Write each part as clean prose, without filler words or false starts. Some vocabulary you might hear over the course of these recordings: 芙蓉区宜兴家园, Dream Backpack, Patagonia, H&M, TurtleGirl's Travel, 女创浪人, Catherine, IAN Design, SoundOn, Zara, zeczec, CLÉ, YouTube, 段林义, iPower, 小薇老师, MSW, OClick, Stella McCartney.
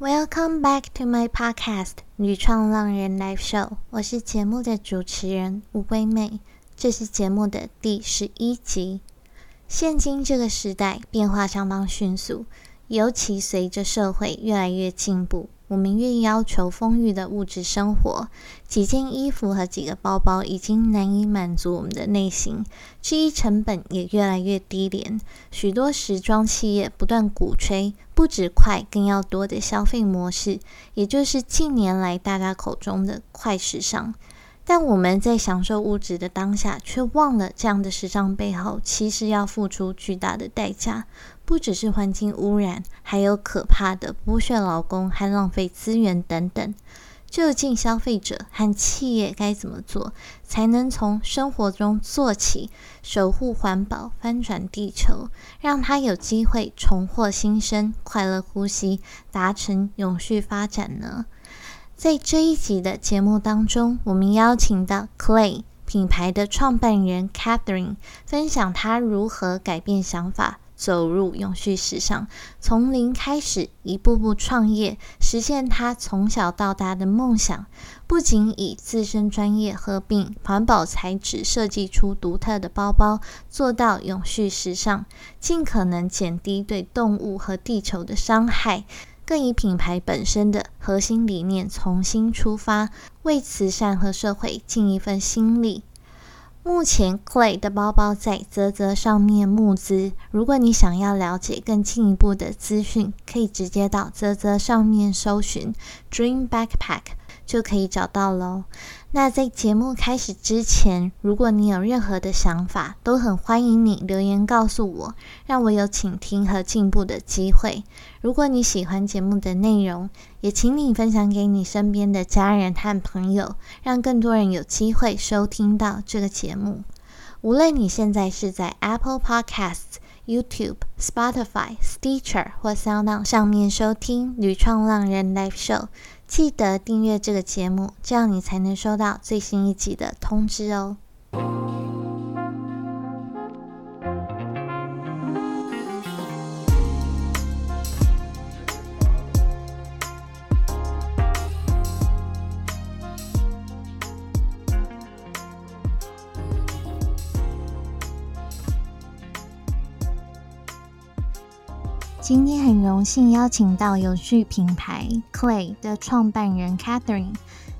Welcome back to my podcast 女创浪人 Live Show， 我是节目的主持人吴微妹，这是节目的第11集。现今这个时代变化相当迅速，尤其随着社会越来越进步，我们越要求丰裕的物质生活，几件衣服和几个包包已经难以满足我们的内心，制衣成本也越来越低廉，许多时装企业不断鼓吹不止快更要多的消费模式，也就是近年来大家口中的快时尚。但我们在享受物质的当下，却忘了这样的时尚背后其实要付出巨大的代价，不只是环境污染，还有可怕的剥削劳工和浪费资源等等。究竟消费者和企业该怎么做，才能从生活中做起，守护环保，翻转地球，让它有机会重获新生，快乐呼吸，达成永续发展呢？在这一集的节目当中，我们邀请到 CLÉ 品牌的创办人 Catherine， 分享她如何改变想法，走入永续时尚，从零开始，一步步创业，实现她从小到大的梦想。不仅以自身专业合并环保材质设计出独特的包包，做到永续时尚，尽可能减低对动物和地球的伤害，更以品牌本身的核心理念重新出发，为慈善和社会尽一份心力。目前 CLÉ 的包包在嘖上面募资，如果你想要了解更进一步的资讯，可以直接到嘖上面搜寻 Dream Backpack 就可以找到咯。那在节目开始之前，如果你有任何的想法，都很欢迎你留言告诉我，让我有倾听和进步的机会。如果你喜欢节目的内容，也请你分享给你身边的家人和朋友，让更多人有机会收听到这个节目。无论你现在是在 Apple Podcasts、YouTube、Spotify、Stitcher 或 SoundOn 上面收听女创浪人 Live Show， 记得订阅这个节目，这样你才能收到最新一集的通知哦。今天很荣幸邀请到永续品牌 CLÉ 的创办人 Catherine。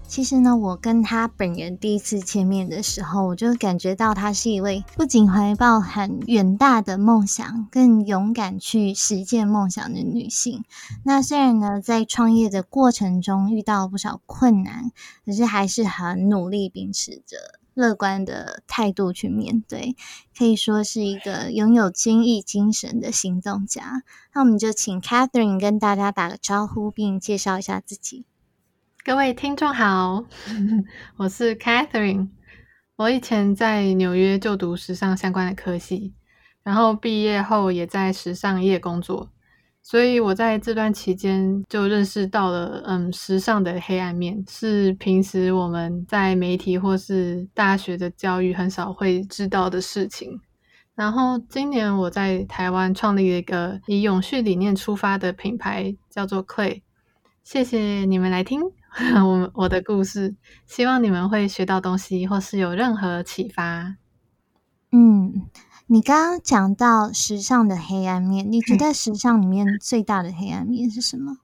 其实呢，我跟她本人第一次见面的时候，我就感觉到她是一位不仅怀抱很远大的梦想，更勇敢去实践梦想的女性。那虽然呢在创业的过程中遇到不少困难，可是还是很努力秉持着乐观的态度去面对，可以说是一个拥有坚毅精神的行动家。那我们就请 Catherine 跟大家打个招呼，并介绍一下自己。各位听众好，我是 Catherine。 我以前在纽约就读时尚相关的科系，然后毕业后也在时尚业工作，所以我在这段期间就认识到了时尚的黑暗面，是平时我们在媒体或是大学的教育很少会知道的事情。然后今年我在台湾创立了一个以永续理念出发的品牌，叫做 CLÉ。 谢谢你们来听我的故事，希望你们会学到东西或是有任何启发。你刚刚讲到时尚的黑暗面，你觉得时尚里面最大的黑暗面是什么？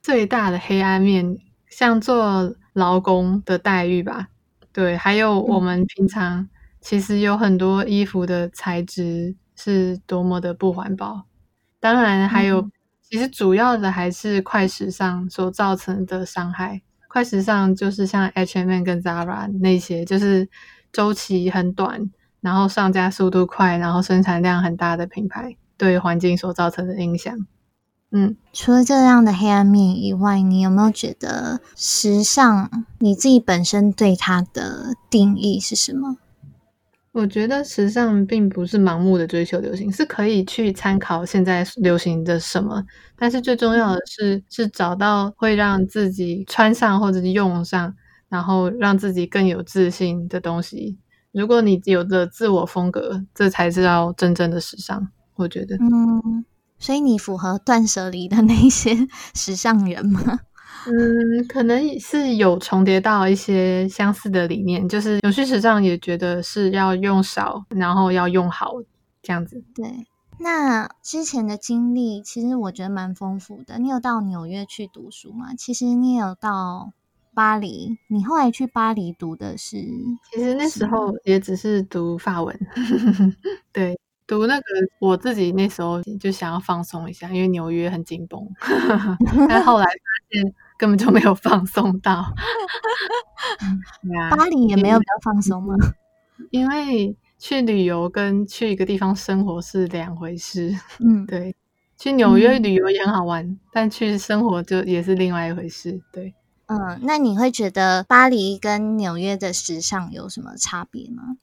最大的黑暗面，像做劳工的待遇吧，对，还有我们平常其实有很多衣服的材质是多么的不环保。当然还有其实主要的还是快时尚所造成的伤害。快时尚就是像 H&M 跟 Zara 那些，就是周期很短，然后上架速度快，然后生产量很大的品牌，对环境所造成的影响。除了这样的黑暗面以外，你有没有觉得时尚你自己本身对它的定义是什么？我觉得时尚并不是盲目的追求流行，是可以去参考现在流行的什么，但是最重要的是找到会让自己穿上或者是用上，然后让自己更有自信的东西。如果你有了自我风格，这才是真正的时尚，我觉得。所以你符合断舍离的那些时尚人吗？可能是有重叠到一些相似的理念，就是有些时尚也觉得是要用少，然后要用好这样子。对，那之前的经历其实我觉得蛮丰富的。你有到纽约去读书吗？其实你也有到巴黎，你后来去巴黎读的是？其实那时候也只是读法文对，读那个我自己那时候就想要放松一下，因为纽约很紧绷但后来发现根本就没有放松到巴黎也没有比较放松吗？因为去旅游跟去一个地方生活是两回事。对，去纽约旅游也很好玩，但去生活就也是另外一回事。对。那你会觉得巴黎跟纽约的时尚有什么差别吗？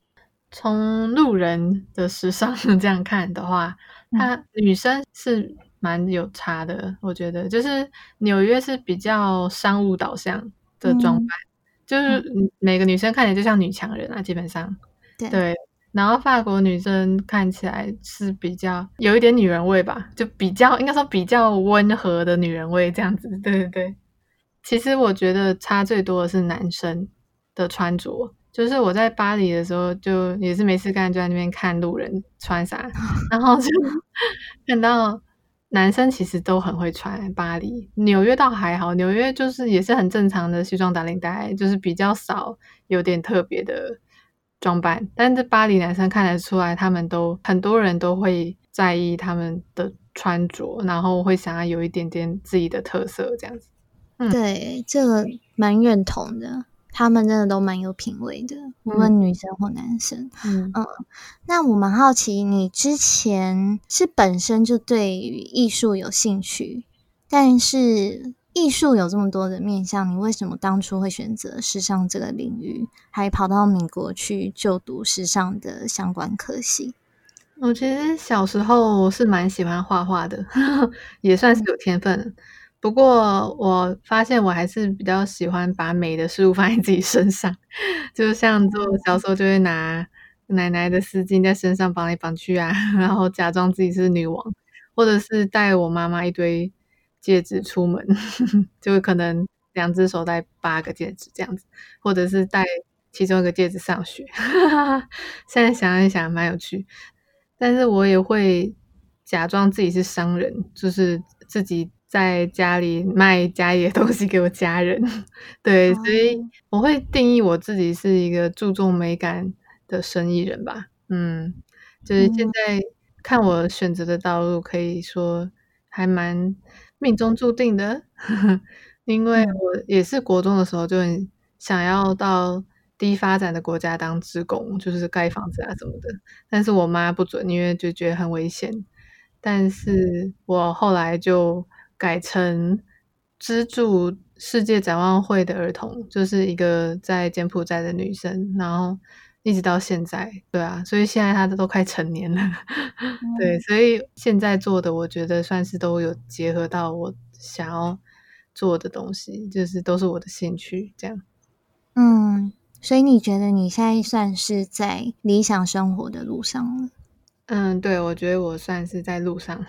从路人的时尚这样看的话，她女生是蛮有差的。我觉得就是纽约是比较商务导向的装扮，就是每个女生看起来就像女强人啊，基本上。对。然后法国女生看起来是比较有一点女人味吧，就比较应该说比较温和的女人味这样子。对对对。其实我觉得差最多的是男生的穿着，就是我在巴黎的时候就也是没事干，就在那边看路人穿啥然后就看到男生其实都很会穿。巴黎纽约倒还好，纽约就是也是很正常的西装打领带，就是比较少有点特别的装扮。但是巴黎男生看得出来，他们都很多人都会在意他们的穿着，然后会想要有一点点自己的特色这样子。对，这个蛮认同的，他们真的都蛮有品味的，无论女生或男生。那我蛮好奇，你之前是本身就对于艺术有兴趣，但是艺术有这么多的面向，你为什么当初会选择时尚这个领域，还跑到美国去就读时尚的相关科系？我其实小时候是蛮喜欢画画的也算是有天分。不过我发现我还是比较喜欢把美的事物放在自己身上，就像做小时候就会拿奶奶的丝巾在身上绑来绑去啊，然后假装自己是女王，或者是带我妈妈一堆戒指出门就可能两只手戴8个戒指这样子，或者是戴其中一个戒指上学现在想一想蛮有趣。但是我也会假装自己是商人，就是自己在家里卖家里的东西给我家人。对，所以我会定义我自己是一个注重美感的生意人吧。就是现在看我选择的道路，可以说还蛮命中注定的因为我也是国中的时候就很想要到低发展的国家当志工，就是盖房子啊什么的，但是我妈不准，因为就觉得很危险。但是我后来就改成资助世界展望会的儿童，就是一个在柬埔寨的女生，然后一直到现在。对啊，所以现在她都快成年了对，所以现在做的我觉得算是都有结合到我想要做的东西，就是都是我的兴趣这样。所以你觉得你现在算是在理想生活的路上了？对，我觉得我算是在路上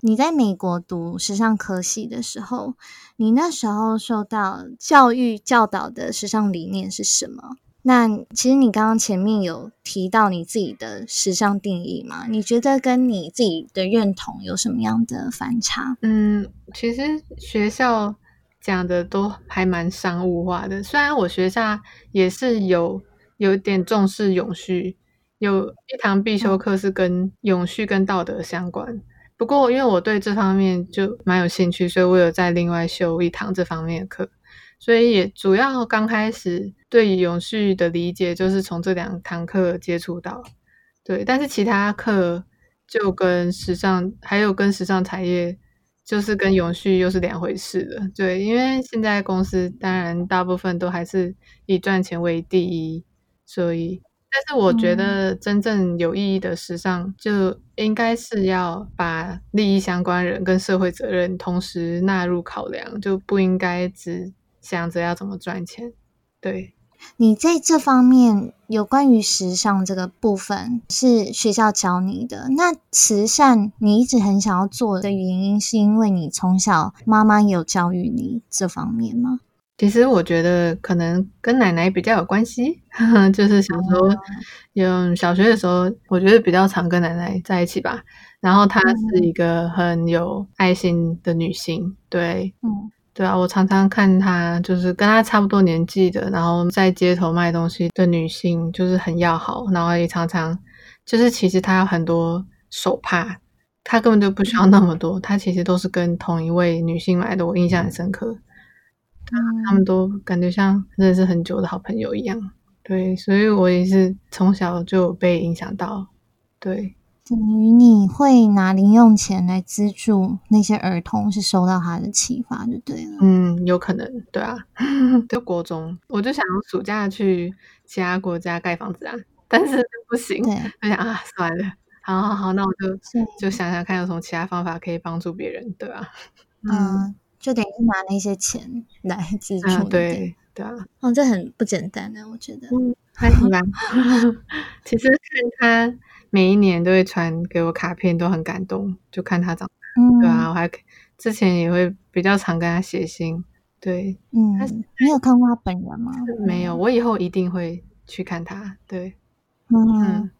你在美国读时尚科系的时候，你那时候受到教育教导的时尚理念是什么？那其实你刚刚前面有提到你自己的时尚定义嘛，你觉得跟你自己的认同有什么样的反差？其实学校讲的都还蛮商务化的，虽然我学校也是有点重视永续，有一堂必修课是跟永续跟道德相关。不过因为我对这方面就蛮有兴趣，所以我有在另外修一堂这方面的课，所以也主要刚开始对永续的理解就是从这2堂课接触到。对，但是其他课就跟时尚还有跟时尚产业就是跟永续又是两回事的。对，因为现在公司当然大部分都还是以赚钱为第一，所以但是我觉得真正有意义的时尚就应该是要把利益相关人跟社会责任同时纳入考量，就不应该只想着要怎么赚钱。对，你在这方面有关于时尚这个部分是学校教你的，那慈善你一直很想要做的原因是因为你从小妈妈有教育你这方面吗？其实我觉得可能跟奶奶比较有关系就是小时候有小学的时候我觉得比较常跟奶奶在一起吧，然后她是一个很有爱心的女性，对，嗯，对啊，我常常看她就是跟她差不多年纪的，然后在街头卖东西的女性就是很要好，然后也常常就是其实她有很多手帕，她根本就不需要那么多，她其实都是跟同一位女性买的，我印象很深刻，他们都感觉像认识很久的好朋友一样，对，所以我也是从小就被影响到，对。等于你会拿零用钱来资助那些儿童，是受到他的启发就对了。嗯，有可能，对啊。在国中，我就想暑假去其他国家盖房子啊，但是不行，就想啊，算了，好，那我就想想看有什么其他方法可以帮助别人，对啊。嗯。就等于拿那些钱来资助，对啊，哦，这很不简单啊，我觉得。嗯，还行吧。其实看他每一年都会传给我卡片，都很感动。就看他长大，对啊，我还之前也会比较常跟他写信，对，嗯。你有看过他本人吗？没有，我以后一定会去看他，对，嗯，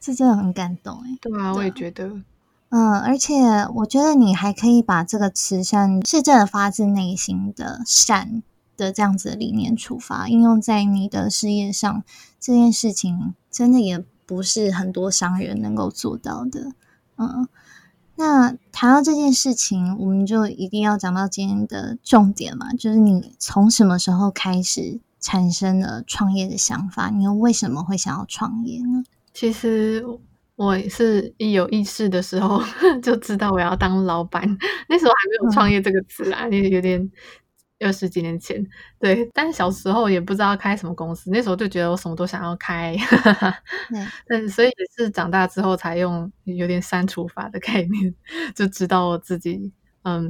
这真的很感动哎。对啊，我也觉得。嗯，而且我觉得你还可以把这个慈善是真的发自内心的善的这样子的理念出发，应用在你的事业上，这件事情真的也不是很多商人能够做到的。嗯，那谈到这件事情，我们就一定要讲到今天的重点嘛，就是你从什么时候开始产生了创业的想法？你又为什么会想要创业呢？其实我是一有意识的时候就知道我要当老板，那时候还没有创业这个词啦，有点20几年前，对，但小时候也不知道开什么公司，那时候就觉得我什么都想要开但所以也是长大之后才用有点删除法的概念就知道我自己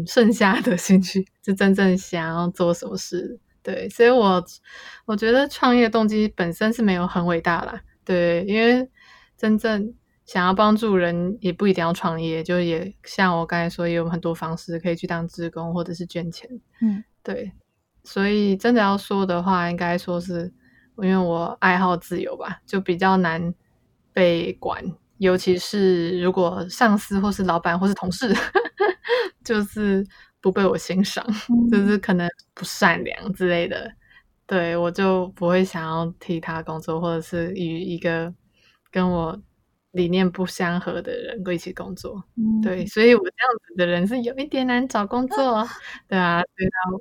剩下的兴趣是真正想要做什么事，对，所以我觉得创业动机本身是没有很伟大啦，对，因为真正想要帮助人也不一定要创业，就也像我刚才说也有很多方式可以去当志工或者是捐钱，嗯，对，所以真的要说的话应该说是因为我爱好自由吧，就比较难被管，尤其是如果上司或是老板或是同事就是不被我欣赏，就是可能不善良之类的，对，我就不会想要替他工作，或者是与一个跟我理念不相合的人一起工作，对，所以我这样子的人是有一点难找工作，对啊，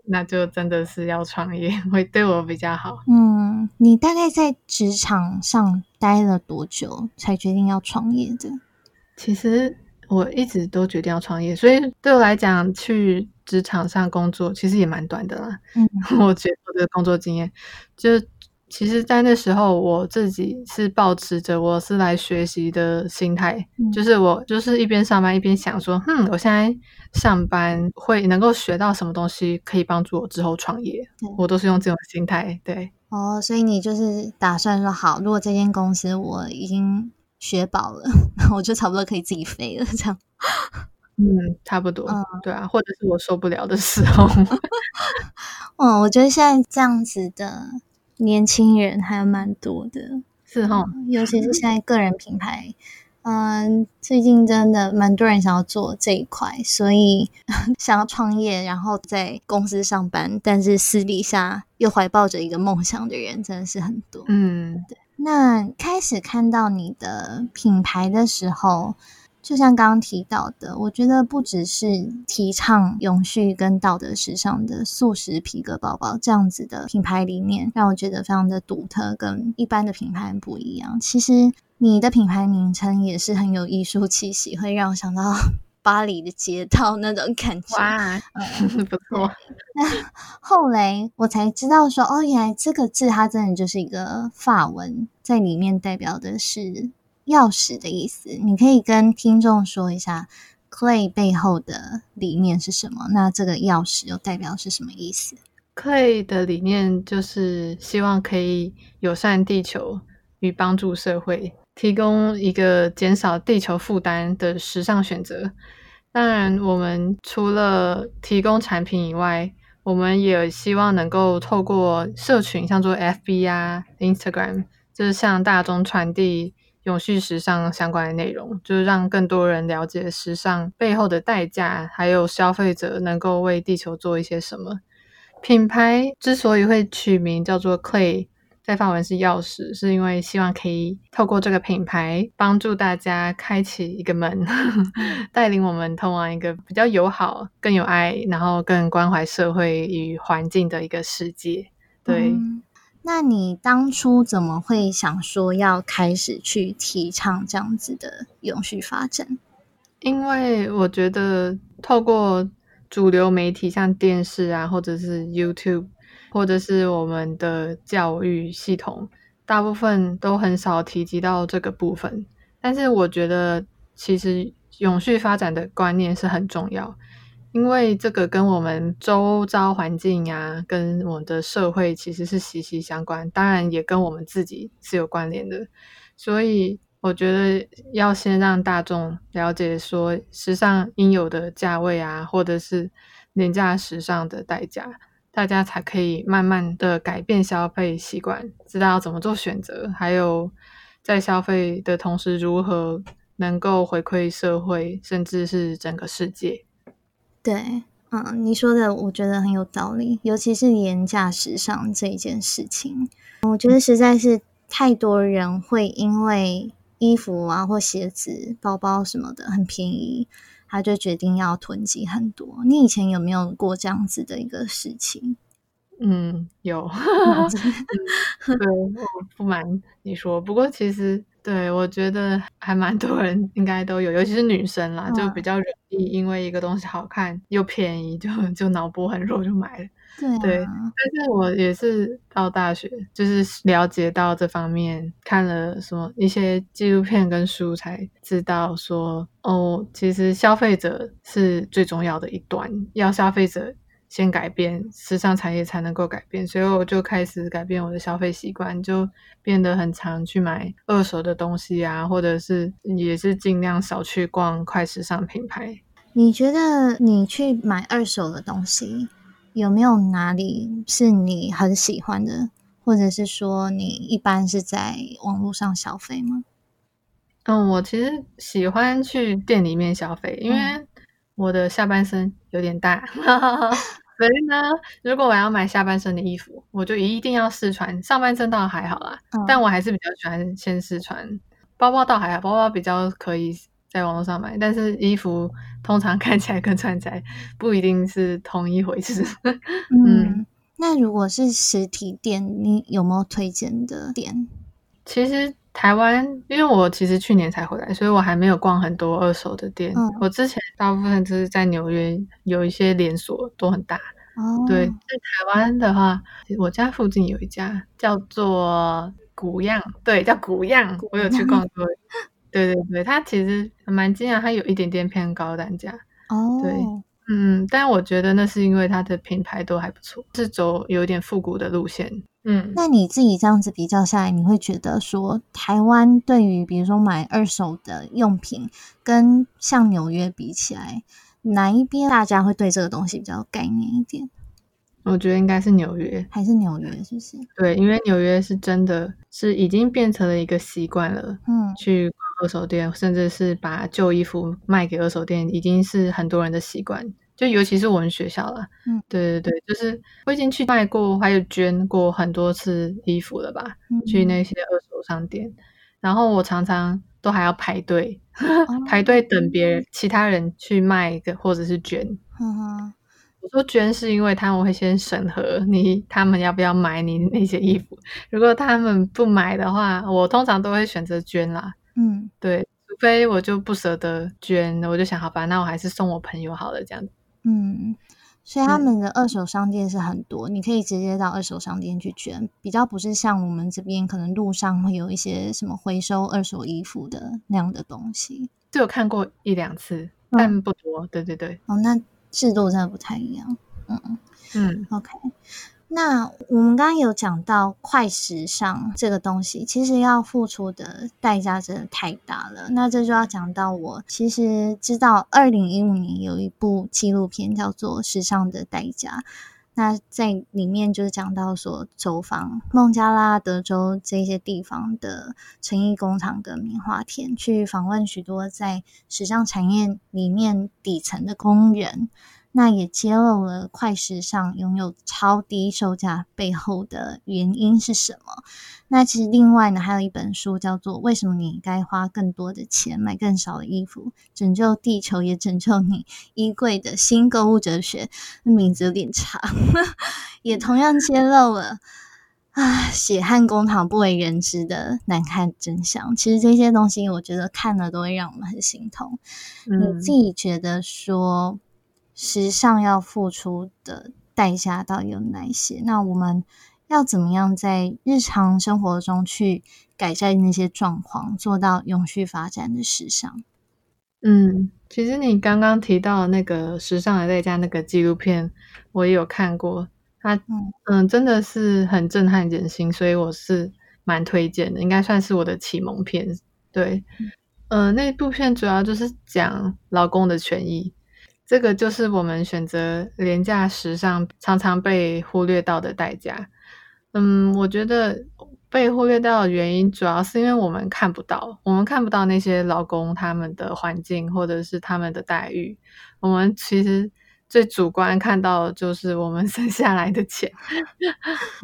那就真的是要创业会对我比较好。嗯，你大概在职场上待了多久才决定要创业的？其实我一直都决定要创业，所以对我来讲去职场上工作其实也蛮短的啦，我觉得我的工作经验就其实在那时候我自己是抱持着我是来学习的心态，就是我就是一边上班一边想说我现在上班会能够学到什么东西可以帮助我之后创业，我都是用这种心态，对。哦，所以你就是打算说好，如果这间公司我已经学饱了，我就差不多可以自己飞了这样。差不多，对啊，或者是我受不了的时候我觉得现在这样子的年轻人还有蛮多的，是齁，尤其是现在个人品牌，最近真的蛮多人想要做这一块，所以想要创业，然后在公司上班，但是私底下又怀抱着一个梦想的人真的是很多。对。那开始看到你的品牌的时候，就像刚刚提到的，我觉得不只是提倡永续跟道德时尚的素食皮革包包这样子的品牌理念让我觉得非常的独特，跟一般的品牌不一样，其实你的品牌名称也是很有艺术气息，会让我想到巴黎的街道那种感觉。哇，不错。后来我才知道说原来这个字它真的就是一个法文，在里面代表的是钥匙的意思，你可以跟听众说一下 CLÉ 背后的理念是什么？那这个钥匙又代表是什么意思？ CLÉ 的理念就是希望可以友善地球与帮助社会，提供一个减少地球负担的时尚选择。当然我们除了提供产品以外，我们也希望能够透过社群，像做 FB 啊 Instagram， 就是向大众传递永续时尚相关的内容，就是让更多人了解时尚背后的代价，还有消费者能够为地球做一些什么。品牌之所以会取名叫做 CLÉ， 在法文是钥匙，是因为希望可以透过这个品牌帮助大家开启一个门带领我们通往一个比较友好、更有爱，然后更关怀社会与环境的一个世界。对、那你当初怎么会想说要开始去提倡这样子的永续发展？因为我觉得透过主流媒体，像电视啊，或者是 YouTube， 或者是我们的教育系统，大部分都很少提及到这个部分。但是我觉得其实永续发展的观念是很重要，因为这个跟我们周遭环境啊，跟我们的社会其实是息息相关，当然也跟我们自己是有关联的。所以我觉得要先让大众了解说时尚应有的价位啊，或者是廉价时尚的代价，大家才可以慢慢的改变消费习惯，知道怎么做选择，还有在消费的同时如何能够回馈社会，甚至是整个世界。对，你说的我觉得很有道理，尤其是廉价时尚这一件事情，我觉得实在是太多人会因为衣服啊或鞋子包包什么的很便宜，他就决定要囤积很多。你以前有没有过这样子的一个事情？有对，我不瞒你说，不过其实对我觉得还蛮多人应该都有，尤其是女生啦，就比较容易因为一个东西好看又便宜，就脑波很弱就买了。对、但是我也是到大学就是了解到这方面，看了什么一些纪录片跟书，才知道说其实消费者是最重要的一端，要消费者先改变，时尚产业才能够改变。所以我就开始改变我的消费习惯，就变得很常去买二手的东西啊，或者是也是尽量少去逛快时尚品牌。你觉得你去买二手的东西，有没有哪里是你很喜欢的，或者是说你一般是在网络上消费吗？我其实喜欢去店里面消费，因为我的下半身有点大所以呢，如果我要买下半身的衣服，我就一定要试穿，上半身倒还好啦，但我还是比较喜欢先试穿。包包倒还好，包包比较可以在网络上买，但是衣服通常看起来跟穿起来不一定是同一回事那如果是实体店，你有没有推荐的店？其实台湾，因为我其实去年才回来，所以我还没有逛很多二手的店。我之前大部分就是在纽约，有一些连锁都很大。对，在台湾的话，我家附近有一家叫做古漾，对，叫古漾，我有去逛过。对对对，它其实蛮惊讶，它有一点点偏高单价。对，但我觉得那是因为它的品牌都还不错，是走有点复古的路线。那你自己这样子比较下来，你会觉得说台湾对于比如说买二手的用品跟像纽约比起来，哪一边大家会对这个东西比较有概念一点？我觉得应该是纽约，还是纽约是不是？对，因为纽约是真的是已经变成了一个习惯了，去逛二手店，甚至是把旧衣服卖给二手店，已经是很多人的习惯。就尤其是我们学校啦，对对对，就是我已经去卖过，还有捐过很多次衣服了吧，去那些二手商店，然后我常常都还要排队，排队等别人其他人去卖一个或者是捐。我说捐是因为他们会先审核你，他们要不要买你那些衣服，如果他们不买的话，我通常都会选择捐啦。对，除非我就不舍得捐，我就想好吧，那我还是送我朋友好了，这样子。所以他们的二手商店是很多，你可以直接到二手商店去捐，比较不是像我们这边可能路上会有一些什么回收二手衣服的那样的东西。就有看过一两次，但不多。对对对。那制度真的不太一样。OK。那我们刚刚有讲到快时尚这个东西其实要付出的代价真的太大了，那这就要讲到我其实知道2015年有一部纪录片叫做《时尚的代价》，那在里面就是讲到说走访孟加拉、德州这些地方的成衣工厂跟棉花田，去访问许多在时尚产业里面底层的工人，那也揭露了快时尚拥有超低售价背后的原因是什么。那其实另外呢，还有一本书叫做《为什么你该花更多的钱买更少的衣服，拯救地球也拯救你衣柜的新购物哲学》，名字有点长也同样揭露了血汗工厂不为人知的难看真相。其实这些东西我觉得看了都会让我们很心痛。你自己觉得说时尚要付出的代价到底有哪些？那我们要怎么样在日常生活中去改善那些状况，做到永续发展的时尚？其实你刚刚提到那个《时尚的代价》那个纪录片，我也有看过，它真的是很震撼人心，所以我是蛮推荐的，应该算是我的启蒙片。对，那部片主要就是讲劳工的权益。这个就是我们选择廉价时尚常常被忽略到的代价。我觉得被忽略到的原因主要是因为我们看不到那些劳工他们的环境或者是他们的待遇。我们其实最主观看到的就是我们省下来的钱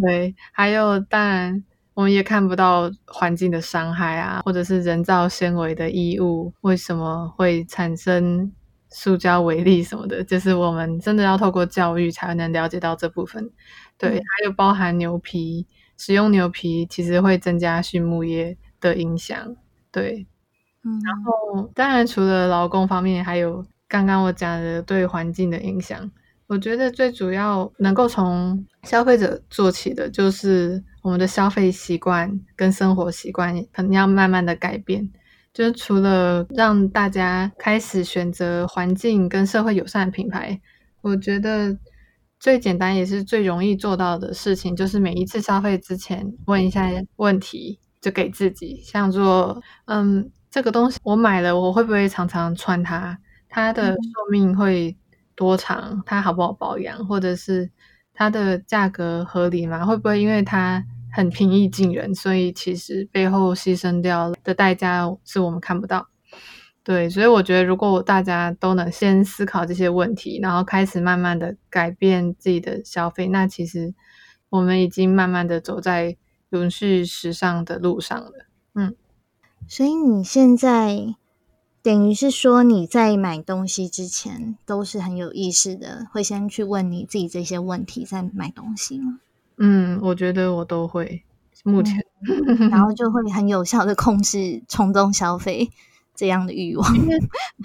对，还有当然我们也看不到环境的伤害啊，或者是人造纤维的衣物为什么会产生塑胶微粒什么的，就是我们真的要透过教育才能了解到这部分。对，还有包含牛皮，使用牛皮其实会增加畜牧业的影响。对，然后当然除了劳工方面，还有刚刚我讲的对环境的影响。我觉得最主要能够从消费者做起的，就是我们的消费习惯跟生活习惯可能要慢慢的改变。就是除了让大家开始选择环境跟社会友善的品牌，我觉得最简单也是最容易做到的事情，就是每一次消费之前问一下问题，就给自己，像说这个东西我买了我会不会常常穿它，它的寿命会多长，它好不好保养，或者是它的价格合理吗，会不会因为它很平易近人，所以其实背后牺牲掉的代价是我们看不到。对，所以我觉得如果大家都能先思考这些问题，然后开始慢慢的改变自己的消费，那其实我们已经慢慢的走在永续时尚的路上了。所以你现在等于是说你在买东西之前都是很有意识的，会先去问你自己这些问题再买东西吗？我觉得我都会，目前然后就会很有效的控制冲动消费这样的欲望。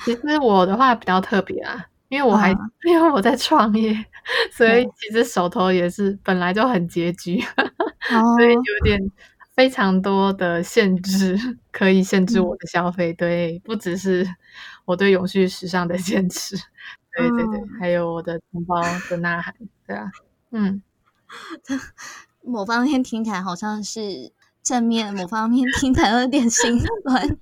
其实我的话比较特别啊，因为因为我在创业，所以其实手头也是本来就很拮据所以有点非常多的限制可以限制我的消费。对，不只是我对永续时尚的坚持，对对对，还有我的同胞的呐喊。对啊，某方面听起来好像是正面，某方面听起来有点心酸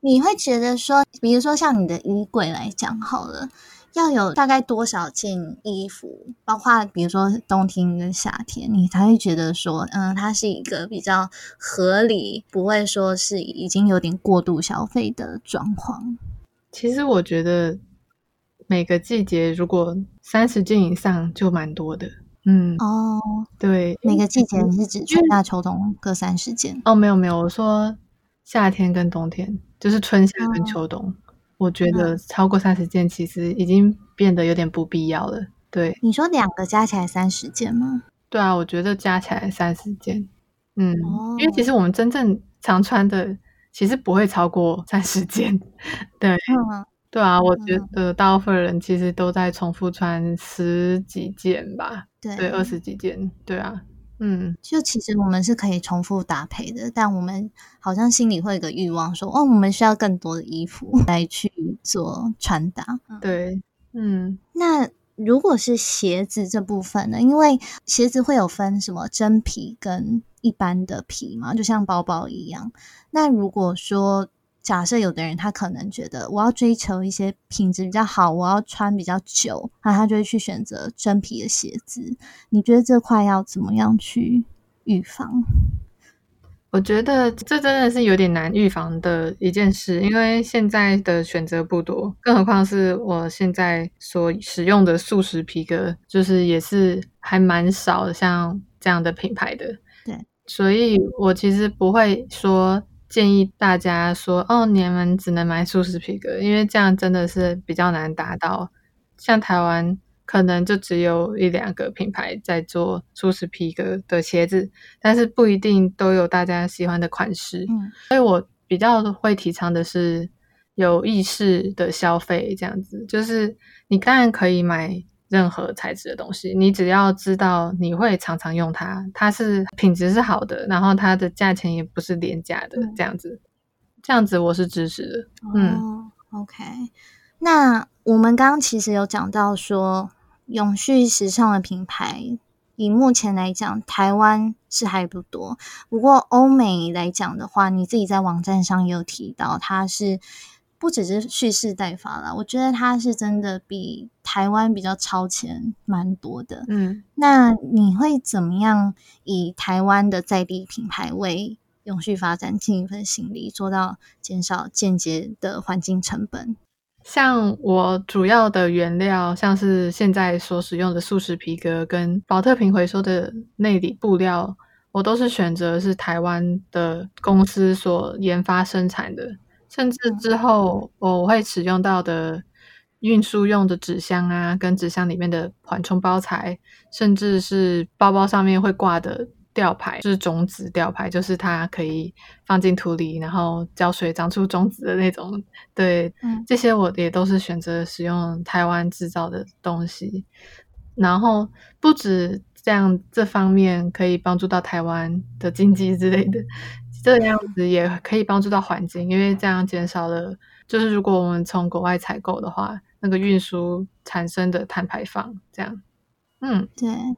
你会觉得说，比如说像你的衣柜来讲好了，要有大概多少件衣服，包括比如说冬天跟夏天，你才会觉得说它是一个比较合理，不会说是已经有点过度消费的状况？其实我觉得每个季节如果30件以上就蛮多的。对，每个季节你是指春夏秋冬各30件？没有，我说夏天跟冬天，就是春夏跟秋冬。我觉得超过30件其实已经变得有点不必要了。对，你说两个加起来30件吗？对啊，我觉得加起来30件。因为其实我们真正常穿的其实不会超过30件。对，对啊，我觉得大部分人其实都在重复穿10几件吧，对，20几件，对啊，就其实我们是可以重复搭配的，但我们好像心里会有个欲望说，我们需要更多的衣服来去做穿搭。对，那如果是鞋子这部分呢，因为鞋子会有分什么真皮跟一般的皮嘛，就像包包一样。那如果说假设有的人他可能觉得我要追求一些品质比较好，我要穿比较久，那他就会去选择真皮的鞋子。你觉得这块要怎么样去预防？我觉得这真的是有点难预防的一件事，因为现在的选择不多，更何况是我现在所使用的素食皮革，就是也是还蛮少像这样的品牌的。对，所以我其实不会说建议大家说哦，你们只能买素食皮革，因为这样真的是比较难达到。像台湾可能就只有一两个品牌在做素食皮革的鞋子，但是不一定都有大家喜欢的款式。所以我比较会提倡的是有意识的消费，这样子就是你当然可以买任何材质的东西，你只要知道你会常常用它，它是品质是好的，然后它的价钱也不是廉价的，这样子，这样子我是支持的。OK， 那我们刚刚其实有讲到说永续时尚的品牌以目前来讲台湾是还不多，不过欧美来讲的话，你自己在网站上也有提到它是不只是蓄势待发啦，我觉得它是真的比台湾比较超前蛮多的。那你会怎么样以台湾的在地品牌为永续发展尽一份心力，做到减少间接的环境成本？像我主要的原料，像是现在所使用的素食皮革跟保特瓶回收的内里布料，我都是选择是台湾的公司所研发生产的，甚至之后我会使用到的运输用的纸箱啊，跟纸箱里面的缓冲包材，甚至是包包上面会挂的吊牌，就是种子吊牌，就是它可以放进土里然后浇水长出种子的那种。对，这些我也都是选择使用台湾制造的东西。然后不止这样，这方面可以帮助到台湾的经济之类的，这样子也可以帮助到环境，因为这样减少了，就是如果我们从国外采购的话，那个运输产生的碳排放，这样。对，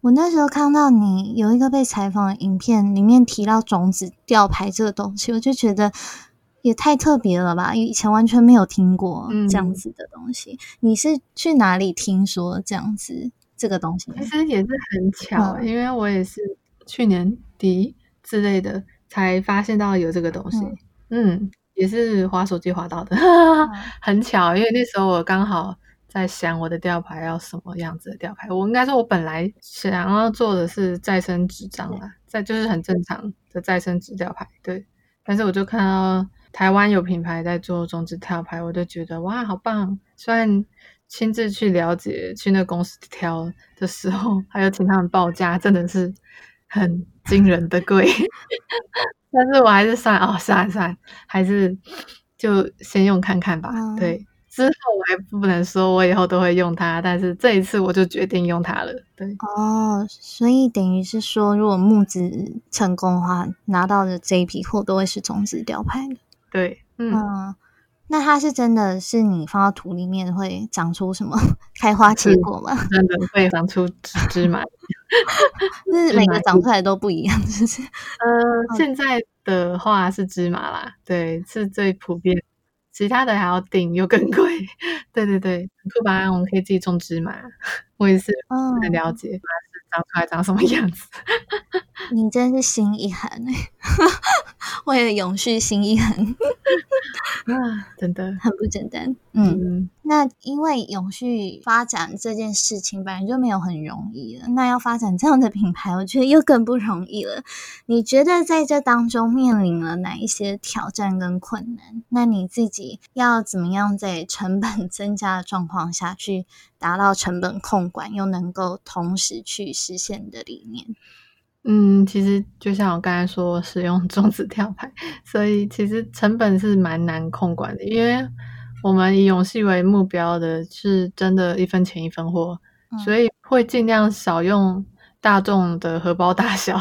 我那时候看到你有一个被采访的影片，里面提到种子吊牌这个东西，我就觉得也太特别了吧，以前完全没有听过这样子的东西。你是去哪里听说这样子这个东西？其实也是很巧，因为我也是去年底之类的才发现到有这个东西。也是滑手机滑到的很巧，因为那时候我刚好在想我的吊牌要什么样子的吊牌。我应该说我本来想要做的是再生纸张啦，就是很正常的再生纸吊牌。对，但是我就看到台湾有品牌在做种子吊牌，我就觉得哇好棒。虽然亲自去了解，去那公司挑的时候还有请他们报价，真的是很惊人的贵但是我还是算了，还是就先用看看吧。对，之后我还不能说我以后都会用它，但是这一次我就决定用它了。对，所以等于是说，如果募资成功的话，拿到的这一批货都会是种子吊牌的。对，那它是真的是你放到土里面会长出什么开花结果吗？真的会长出芝麻就是每个长出来都不一样，是不是？现在的话是芝麻啦，对，是最普遍，其他的还要订又更贵。对，酷吧，我们可以自己种芝麻，我也是不了解长出来长什么样子你真是心一寒为了永续心一寒真的很不简单。那因为永续发展这件事情本来就没有很容易了，那要发展这样的品牌，我觉得又更不容易了。你觉得在这当中面临了哪一些挑战跟困难？那你自己要怎么样在成本增加的状况下去达到成本控管，又能够同时去实现的理念？其实就像我刚才说，使用种子吊牌，所以其实成本是蛮难控管的，因为我们以永续为目标的是真的一分钱一分货，所以会尽量少用大众的荷包大小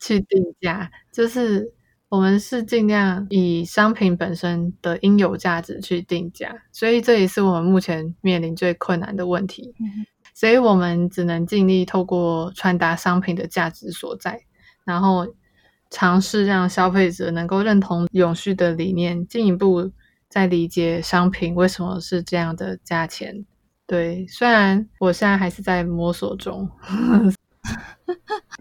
去定价，就是我们是尽量以商品本身的应有价值去定价，所以这也是我们目前面临最困难的问题。所以我们只能尽力透过传达商品的价值所在，然后尝试让消费者能够认同永续的理念，进一步再理解商品为什么是这样的价钱。对，虽然我现在还是在摸索中。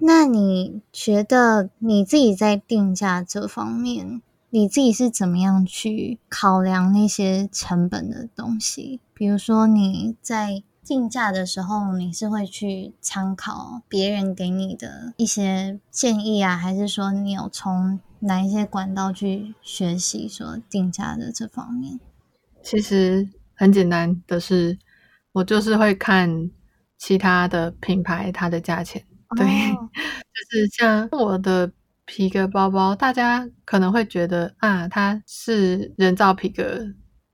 那你觉得你自己在定价这方面，你自己是怎么样去考量那些成本的东西？比如说你在定价的时候，你是会去参考别人给你的一些建议啊，还是说你有从哪一些管道去学习说定价的这方面？其实很简单的是，我就是会看其他的品牌它的价钱。对，就是像我的皮革包包，大家可能会觉得啊，它是人造皮革，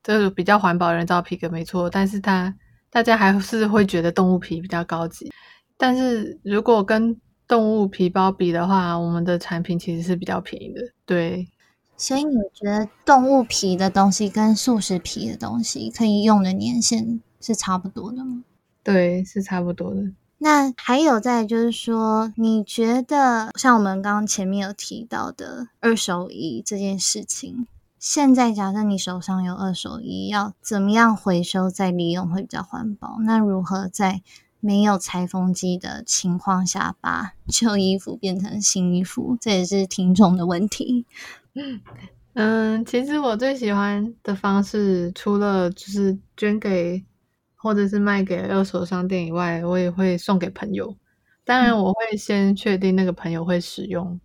就是比较环保人造皮革没错，但是它大家还是会觉得动物皮比较高级，但是如果跟动物皮包比的话，我们的产品其实是比较便宜的。对，所以你觉得动物皮的东西跟素食皮的东西可以用的年限是差不多的吗？对，是差不多的。那还有再就是说，你觉得像我们刚刚前面有提到的二手衣这件事情，现在假设你手上有二手衣，要怎么样回收再利用会比较环保？那如何在没有裁缝机的情况下把旧衣服变成新衣服，这也是听众的问题。其实我最喜欢的方式，除了就是捐给或者是卖给二手商店以外，我也会送给朋友。当然我会先确定那个朋友会使用，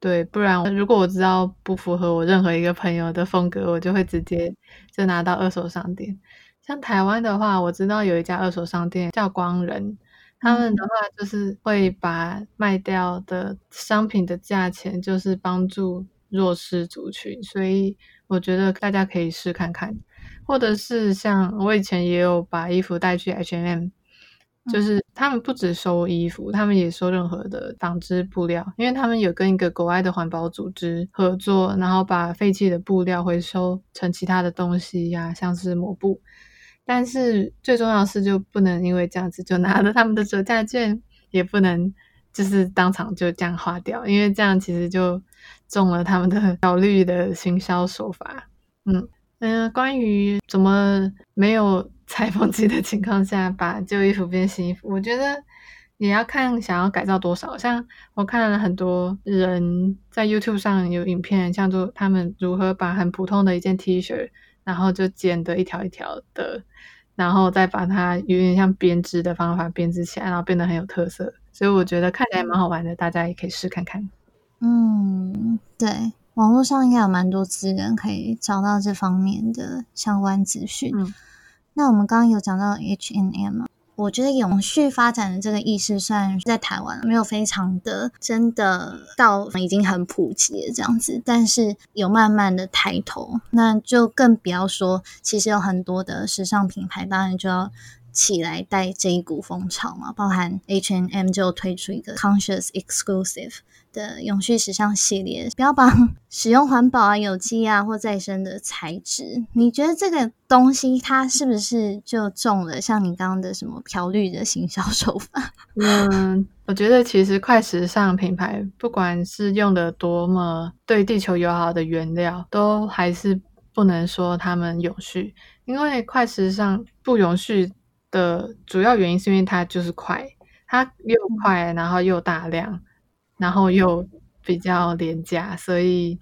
对，不然如果我知道不符合我任何一个朋友的风格，我就会直接就拿到二手商店。像台湾的话，我知道有一家二手商店叫光人，他们的话就是会把卖掉的商品的价钱就是帮助弱势族群，所以我觉得大家可以试看看。或者是像我以前也有把衣服带去 H&M， 就是他们不只收衣服，他们也收任何的纺织布料，因为他们有跟一个国外的环保组织合作，然后把废弃的布料回收成其他的东西呀，像是抹布。但是最重要的是，就不能因为这样子就拿了他们的折价券，也不能就是当场就这样花掉，因为这样其实就中了他们的小绿的行销手法。关于怎么没有裁缝机的情况下把旧衣服变新衣服，我觉得也要看想要改造多少。像我看了很多人在 YouTube 上有影片，像就他们如何把很普通的一件 T 恤，然后就剪的一条一条的，然后再把它有点像编织的方法编织起来，然后变得很有特色。所以我觉得看起来蛮好玩的，大家也可以试看看。对，网络上应该有蛮多资源可以找到这方面的相关资讯。那我们刚刚有讲到 H&M， 我觉得永续发展的这个意识虽然在台湾没有非常的真的到已经很普及了这样子，但是有慢慢的抬头。那就更不要说其实有很多的时尚品牌当然就要起来带这一股风潮嘛，包含 H&M 就推出一个 Conscious Exclusive 的永续时尚系列，标榜使用环保啊、有机啊或再生的材质。你觉得这个东西它是不是就中了像你刚刚的什么漂绿的行销手法？我觉得其实快时尚品牌不管是用的多么对地球友好的原料，都还是不能说他们永续，因为快时尚不永续的主要原因是因为它就是快，它又快，然后又大量，然后又比较廉价，所以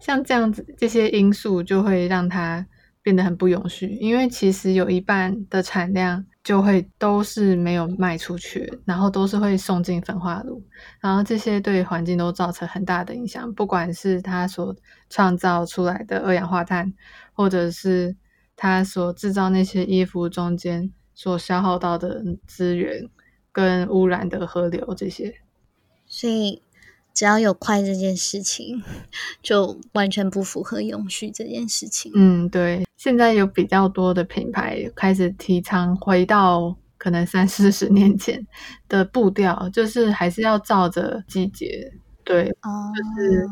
像这样子这些因素就会让它变得很不永续。因为其实有一半的产量就会都是没有卖出去，然后都是会送进焚化炉，然后这些对环境都造成很大的影响，不管是它所创造出来的二氧化碳，或者是它所制造那些衣服中间所消耗到的资源跟污染的河流这些。所以只要有快这件事情就完全不符合永续这件事情。对，现在有比较多的品牌开始提倡回到可能30-40年前的步调，就是还是要照着季节。对，就是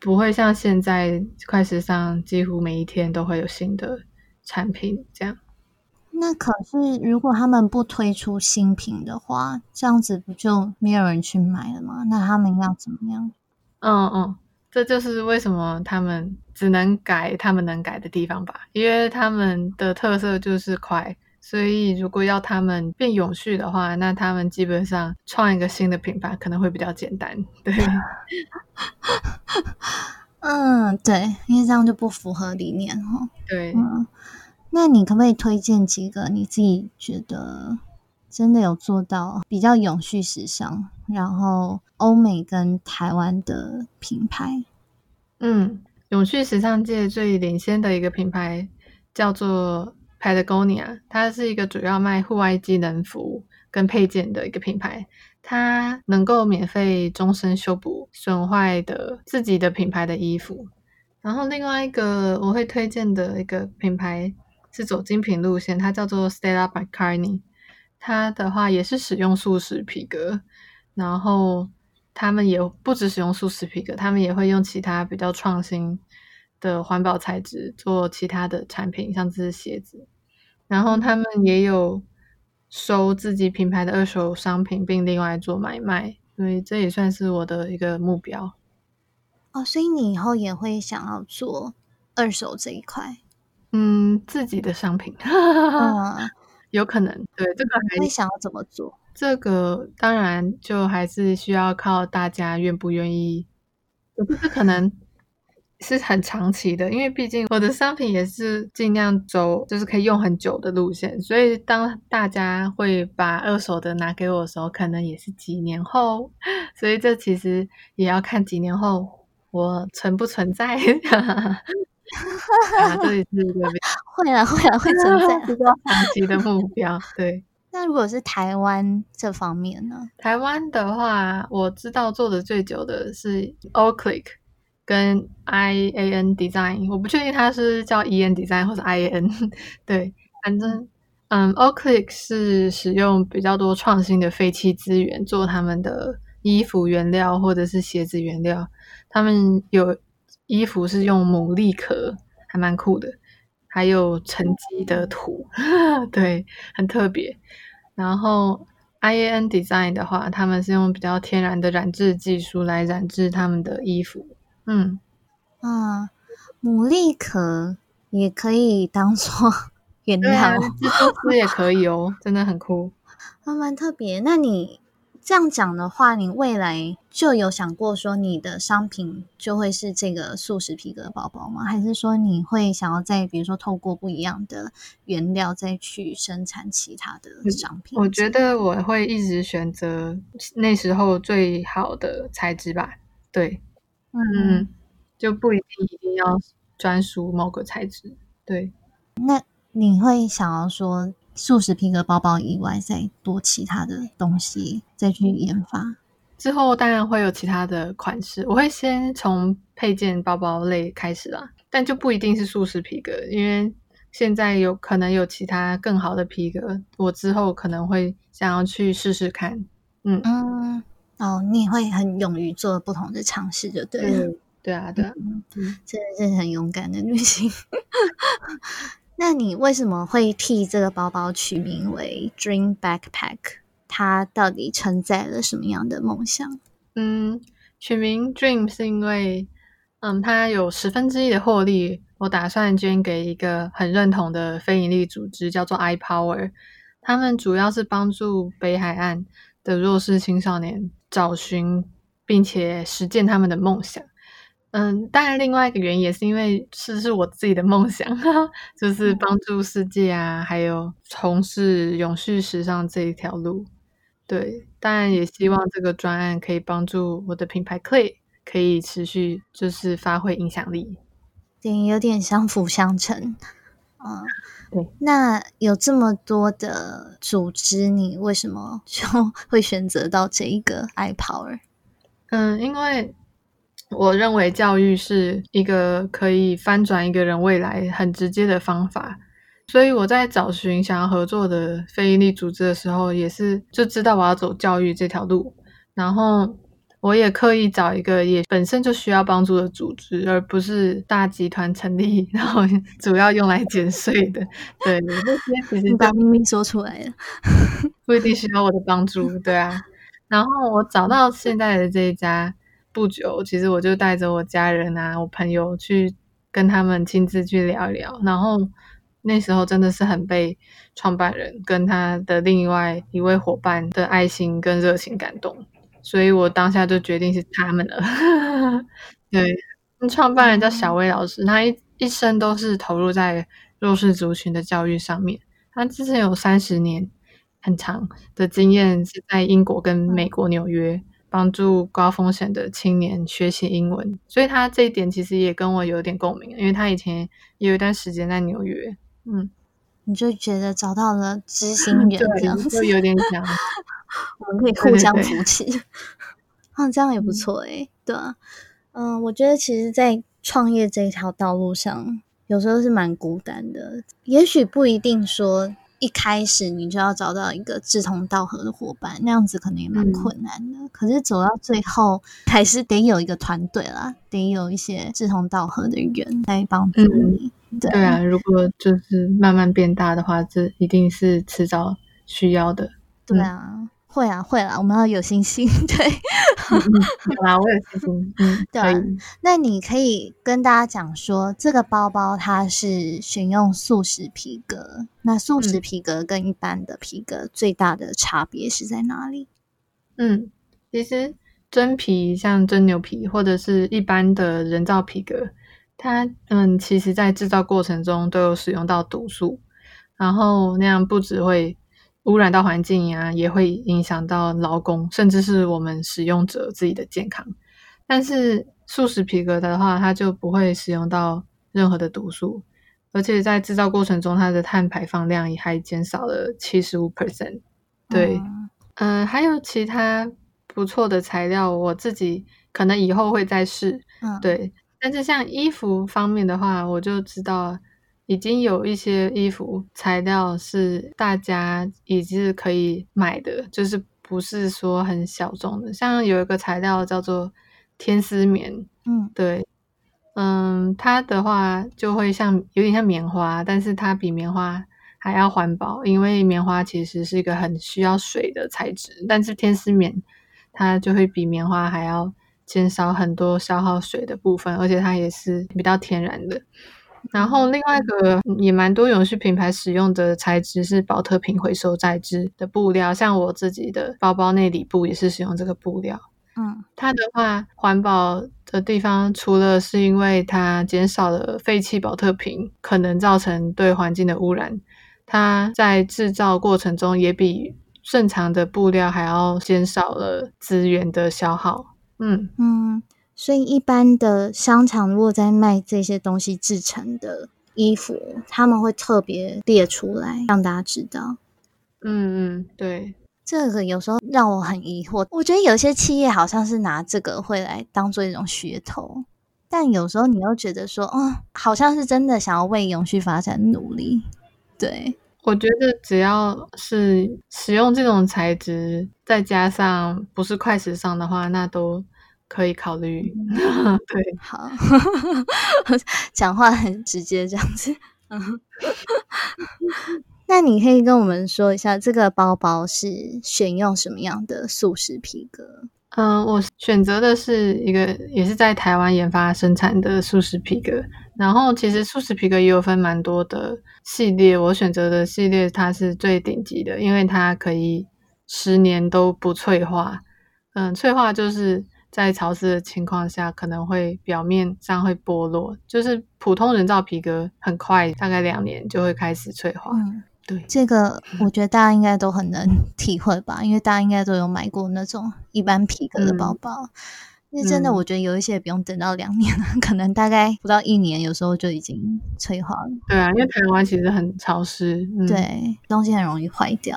不会像现在快时尚几乎每一天都会有新的产品这样。那可是如果他们不推出新品的话，这样子不就没有人去买了吗？那他们要怎么样？嗯嗯，这就是为什么他们只能改他们能改的地方吧，因为他们的特色就是快，所以如果要他们变永续的话，那他们基本上创一个新的品牌可能会比较简单。对嗯，对，因为这样就不符合理念哦。对，嗯，那你可不可以推荐几个你自己觉得真的有做到比较永续时尚，然后欧美跟台湾的品牌？嗯，永续时尚界最领先的一个品牌叫做 Patagonia， 它是一个主要卖户外机能服跟配件的一个品牌，它能够免费终身修补损坏的自己的品牌的衣服。然后另外一个我会推荐的一个品牌是走精品路线，它叫做 Stella McCartney， 它的话也是使用素食皮革，然后他们也不只使用素食皮革，他们也会用其他比较创新的环保材质做其他的产品，像是鞋子。然后他们也有收自己品牌的二手商品并另外做买卖，所以这也算是我的一个目标。哦，所以你以后也会想要做二手这一块？嗯，自己的商品有可能。对，这个还会想要怎么做？这个当然就还是需要靠大家愿不愿意，这可能是很长期的，因为毕竟我的商品也是尽量走就是可以用很久的路线，所以当大家会把二手的拿给我的时候，可能也是几年后，所以这其实也要看几年后我存不存在这也是一个会存在比较长期的目标。对，那如果是台湾这方面呢？台湾的话我知道做的最久的是 OClick 跟 IAN Design， 我不确定它是叫 IAN Design 或是 IAN 对，反正OClick 是使用比较多创新的废弃资源做他们的衣服原料或者是鞋子原料，他们有衣服是用牡蛎壳，还蛮酷的，还有沉积的土对，很特别。然后 IAN Design 的话，他们是用比较天然的染制技术来染制他们的衣服。嗯啊，牡蛎壳也可以当做原料，蜘蛛丝也可以哦真的很酷，蛮特别。那你这样讲的话，你未来就有想过说你的商品就会是这个素食皮革包包吗？还是说你会想要再比如说透过不一样的原料再去生产其他的商品？我觉得我会一直选择那时候最好的材质吧。对，嗯，就不一定要专属某个材质。对，那你会想要说素食皮革包包以外再多其他的东西再去研发？之后当然会有其他的款式，我会先从配件包包类开始啦，但就不一定是素食皮革，因为现在有可能有其他更好的皮革，我之后可能会想要去试试看。嗯嗯，哦，你会很勇于做不同的尝试就对了。对啊对啊，真的是很勇敢的女性那你为什么会替这个包包取名为 Dream Backpack？ 它到底承载了什么样的梦想？嗯，取名 Dream 是因为，它有1/10的获利，我打算捐给一个很认同的非营利组织，叫做 iPower。他们主要是帮助北海岸的弱势青少年找寻并且实践他们的梦想。嗯，当然另外一个原因也是因为是我自己的梦想就是帮助世界啊，还有从事永续时尚这一条路。对，当然也希望这个专案可以帮助我的品牌 CLÉ 可以持续就是发挥影响力。对，有点相辅相成。嗯，对。那有这么多的组织，你为什么就会选择到这一个 iPower？ 嗯，因为我认为教育是一个可以翻转一个人未来很直接的方法，所以我在找寻想要合作的非营利组织的时候，也是就知道我要走教育这条路。然后我也刻意找一个也本身就需要帮助的组织，而不是大集团成立然后主要用来减税的。对，其实你把秘密说出来了不一定需要我的帮助。对啊，然后我找到现在的这一家不久，其实我就带着我家人啊我朋友去跟他们亲自去聊一聊，然后那时候真的是很被创办人跟他的另外一位伙伴的爱心跟热情感动，所以我当下就决定是他们了对，创办人叫小薇老师，他 一生都是投入在弱势族群的教育上面，他之前有30年很长的经验是在英国跟美国纽约帮助高风险的青年学习英文，所以他这一点其实也跟我有点共鸣，因为他以前也有一段时间在纽约。嗯，你就觉得找到了知心人这样子就有点像我们可以互相扶持啊，这样也不错欸。对啊，我觉得其实在创业这条道路上有时候是蛮孤单的，也许不一定说一开始你就要找到一个志同道合的伙伴，那样子可能也蛮困难的，可是走到最后还是得有一个团队啦，得有一些志同道合的人来帮助你。对啊，如果就是慢慢变大的话，这一定是迟早需要的。对啊，会啊会啊，我们要有信心。对好啦，我有信心。对啊，那你可以跟大家讲说这个包包它是选用素食皮革，那素食皮革跟一般的皮革最大的差别是在哪里？其实真皮像真牛皮或者是一般的人造皮革，它其实在制造过程中都有使用到毒素，然后那样不只会污染到环境啊，也会影响到劳工甚至是我们使用者自己的健康。但是素食皮革的话，它就不会使用到任何的毒素，而且在制造过程中它的碳排放量也还减少了 75%。 对，还有其他不错的材料，我自己可能以后会再试。对，但是像衣服方面的话，我就知道已经有一些衣服材料是大家已经可以买的，就是不是说很小众的，像有一个材料叫做天丝棉。对，它的话就会像有点像棉花，但是它比棉花还要环保，因为棉花其实是一个很需要水的材质，但是天丝棉它就会比棉花还要减少很多消耗水的部分，而且它也是比较天然的。然后另外一个也蛮多永续品牌使用的材质是保特瓶回收再制的布料，像我自己的包包内里布也是使用这个布料。它的话环保的地方除了是因为它减少了废弃保特瓶可能造成对环境的污染，它在制造过程中也比正常的布料还要减少了资源的消耗。所以一般的商场如果在卖这些东西制成的衣服，他们会特别列出来让大家知道。对，这个有时候让我很疑惑，我觉得有些企业好像是拿这个会来当做一种噱头，但有时候你又觉得说好像是真的想要为永续发展努力。对，我觉得只要是使用这种材质再加上不是快时尚的话，那都可以考虑。对，好讲话很直接这样子那你可以跟我们说一下这个包包是选用什么样的素食皮革？我选择的是一个也是在台湾研发生产的素食皮革，然后其实素食皮革也有分蛮多的系列，我选择的系列它是最顶级的，因为它可以10年都不脆化。脆化就是在潮湿的情况下可能会表面上会剥落，就是普通人造皮革很快大概2年就会开始脆化。对，这个我觉得大家应该都很能体会吧，因为大家应该都有买过那种一般皮革的包包，因为真的我觉得有一些不用等到2年了，可能大概不到1年有时候就已经脆化了。对啊，因为台湾其实很潮湿。对，东西很容易坏掉。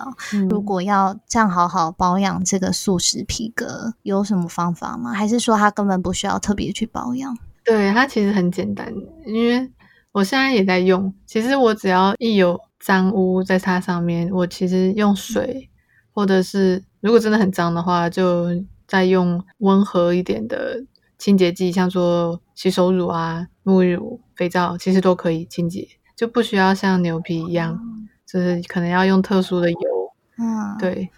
如果要这样好好保养这个素食皮革有什么方法吗？还是说它根本不需要特别去保养？对，它其实很简单，因为我现在也在用，其实我只要一有脏污在它上面，我其实用水或者是如果真的很脏的话就再用温和一点的清洁剂，像说洗手乳啊、沐浴乳、肥皂，其实都可以清洁，就不需要像牛皮一样，就是可能要用特殊的油。嗯，对，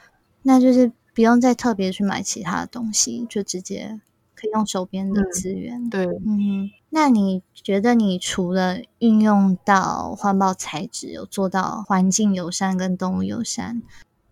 那就是不用再特别去买其他的东西，就直接可以用手边的资源。对，嗯，那你觉得你除了运用到环保材质，有做到环境友善跟动物友善？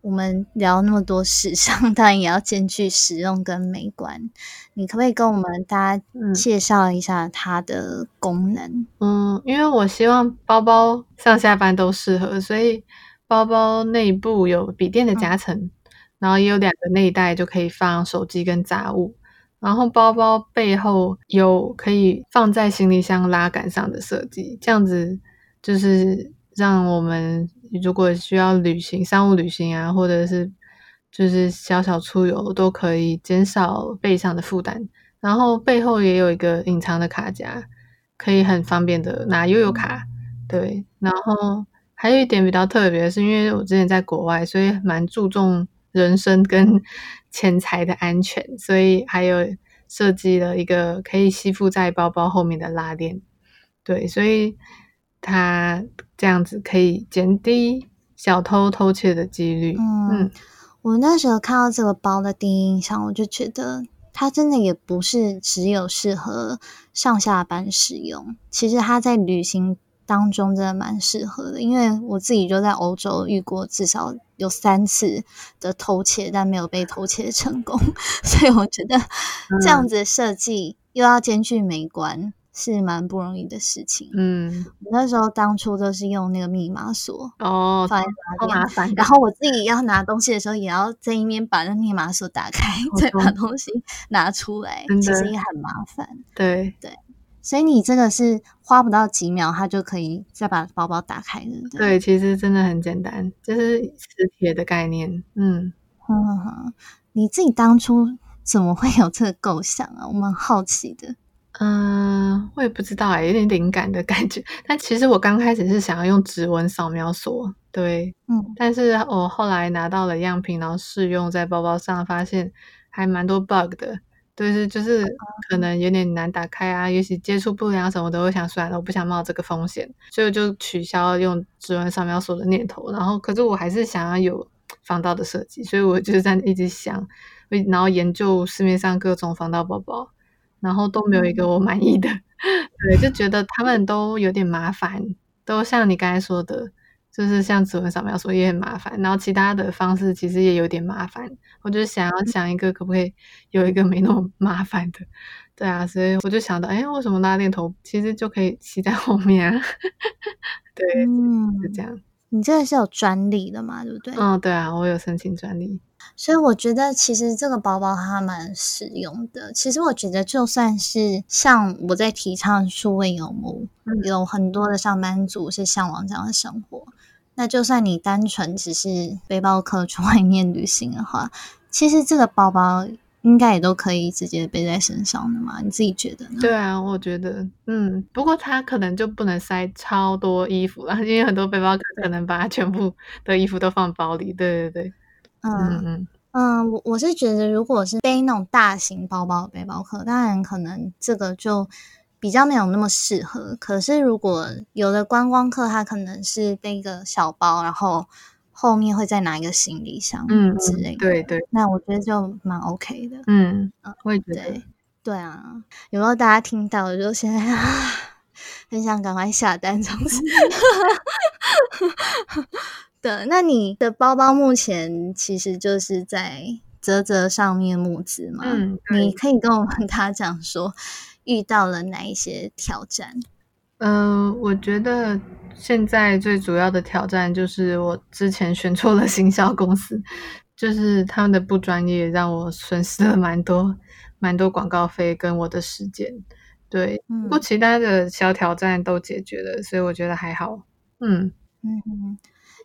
我们聊那么多时尚，当然也要兼具实用跟美观。你可不可以跟我们大家介绍一下它的功能？嗯，因为我希望包包上下班都适合，所以包包内部有笔电的夹层，然后也有2个内袋，就可以放手机跟杂物。然后包包背后有可以放在行李箱拉杆上的设计，这样子就是让我们如果需要旅行、商务旅行啊，或者是就是小小出游，都可以减少背上的负担。然后背后也有一个隐藏的卡夹，可以很方便的拿悠游卡。对，然后还有一点比较特别的是，因为我之前在国外，所以蛮注重人身跟钱财的安全，所以还有设计了一个可以吸附在包包后面的拉链。对，所以它这样子可以减低小偷偷窃的几率。我那时候看到这个包的第一印象，我就觉得它真的也不是只有适合上下班使用，其实它在旅行当中真的蛮适合的，因为我自己就在欧洲遇过至少有3次的偷窃，但没有被偷窃成功，所以我觉得这样子的设计又要兼具美观，是蛮不容易的事情。我那时候当初都是用那个密码锁放在那边，好麻烦。然后我自己要拿东西的时候，也要在一面把那密码锁打开，再把东西拿出来，其实也很麻烦。对对。所以你这个是花不到几秒，它就可以再把包包打开，对不对？对，其实真的很简单，就是磁铁的概念。你自己当初怎么会有这个构想啊？我蛮好奇的。我也不知道有点灵感的感觉。但其实我刚开始是想要用指纹扫描锁，对，但是我后来拿到了样品，然后试用在包包上，发现还蛮多 bug 的。对，就是可能有点难打开啊，尤其接触不良什么的，我想算了，我不想冒这个风险，所以我就取消用指纹扫描锁的念头。然后，可是我还是想要有防盗的设计，所以我就在一直想，然后研究市面上各种防盗包包，然后都没有一个我满意的。对，就觉得他们都有点麻烦，都像你刚才说的，就是像指纹扫描锁也很麻烦，然后其他的方式其实也有点麻烦。我就想要想一个可不可以有一个没那么麻烦的。对啊，所以我就想到为什么拉链头其实就可以吸在后面啊。对，是这样。你这个是有专利的嘛，对不对？对啊，我有申请专利。所以我觉得其实这个包包它蛮实用的。其实我觉得就算是像我在提倡数位游牧，有很多的上班族是向往这样的生活，那就算你单纯只是背包客去外面旅行的话，其实这个包包应该也都可以直接背在身上的嘛，你自己觉得呢？对啊，我觉得不过它可能就不能塞超多衣服啦，因为很多背包客可能把全部的衣服都放包里。对对对。我是觉得如果是背那种大型包包的背包客，当然可能这个就比较没有那么适合。可是如果有的观光客，他可能是背一个小包，然后后面会再拿一个行李箱之类的，对对，那我觉得就蛮 OK 的。我也觉得。对啊，有没有大家听到我就现在很想赶快下单这样子。对，那你的包包目前其实就是在嘖嘖上面募资嘛，你可以跟我们大家讲说遇到了哪一些挑战？我觉得现在最主要的挑战就是我之前选错了行销公司，就是他们的不专业让我损失了蛮多广告费跟我的时间。对，不过其他的小挑战都解决了，所以我觉得还好。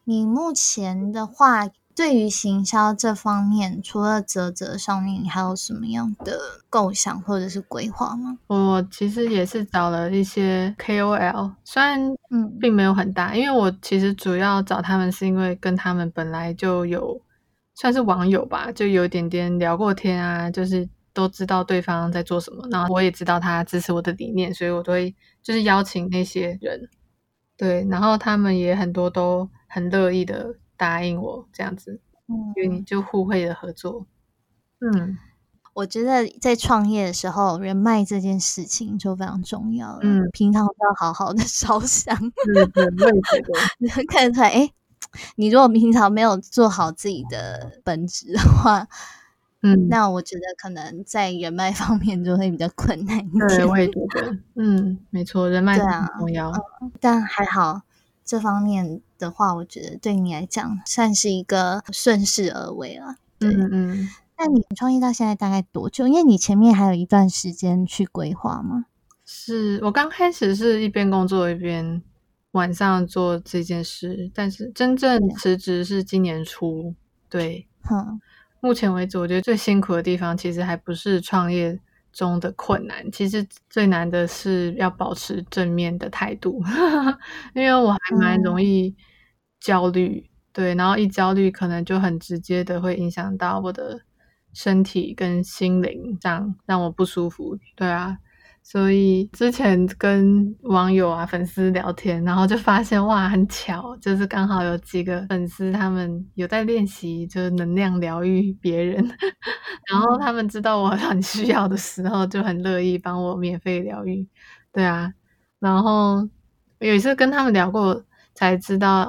你目前的话，对于行销这方面，除了嘖嘖上面，你还有什么样的构想或者是规划吗？我其实也是找了一些 KOL， 虽然并没有很大，因为我其实主要找他们是因为跟他们本来就有算是网友吧，就有点点聊过天啊，就是都知道对方在做什么，然后我也知道他支持我的理念，所以我都会就是邀请那些人，对，然后他们也很多都很乐意的答应我这样子，因为你就互惠的合作。嗯，我觉得在创业的时候人脉这件事情就非常重要了，平常要好好的烧香，对看出来，你如果平常没有做好自己的本职的话，那我觉得可能在人脉方面就会比较困难一点。对，我也觉得，没错，人脉很重要。但还好，这方面的话，我觉得对你来讲算是一个顺势而为了。对，那你创业到现在大概多久？因为你前面还有一段时间去规划吗？是，我刚开始是一边工作一边晚上做这件事，但是真正辞职是今年初。对，目前为止我觉得最辛苦的地方其实还不是创业中的困难，其实最难的是要保持正面的态度因为我还蛮容易焦虑，对，然后一焦虑可能就很直接的会影响到我的身体跟心灵，这样让我不舒服。对啊，所以之前跟网友啊粉丝聊天，然后就发现哇，很巧，就是刚好有几个粉丝他们有在练习就是能量疗愈别人然后他们知道我很需要的时候就很乐意帮我免费疗愈。对啊，然后有一次跟他们聊过才知道，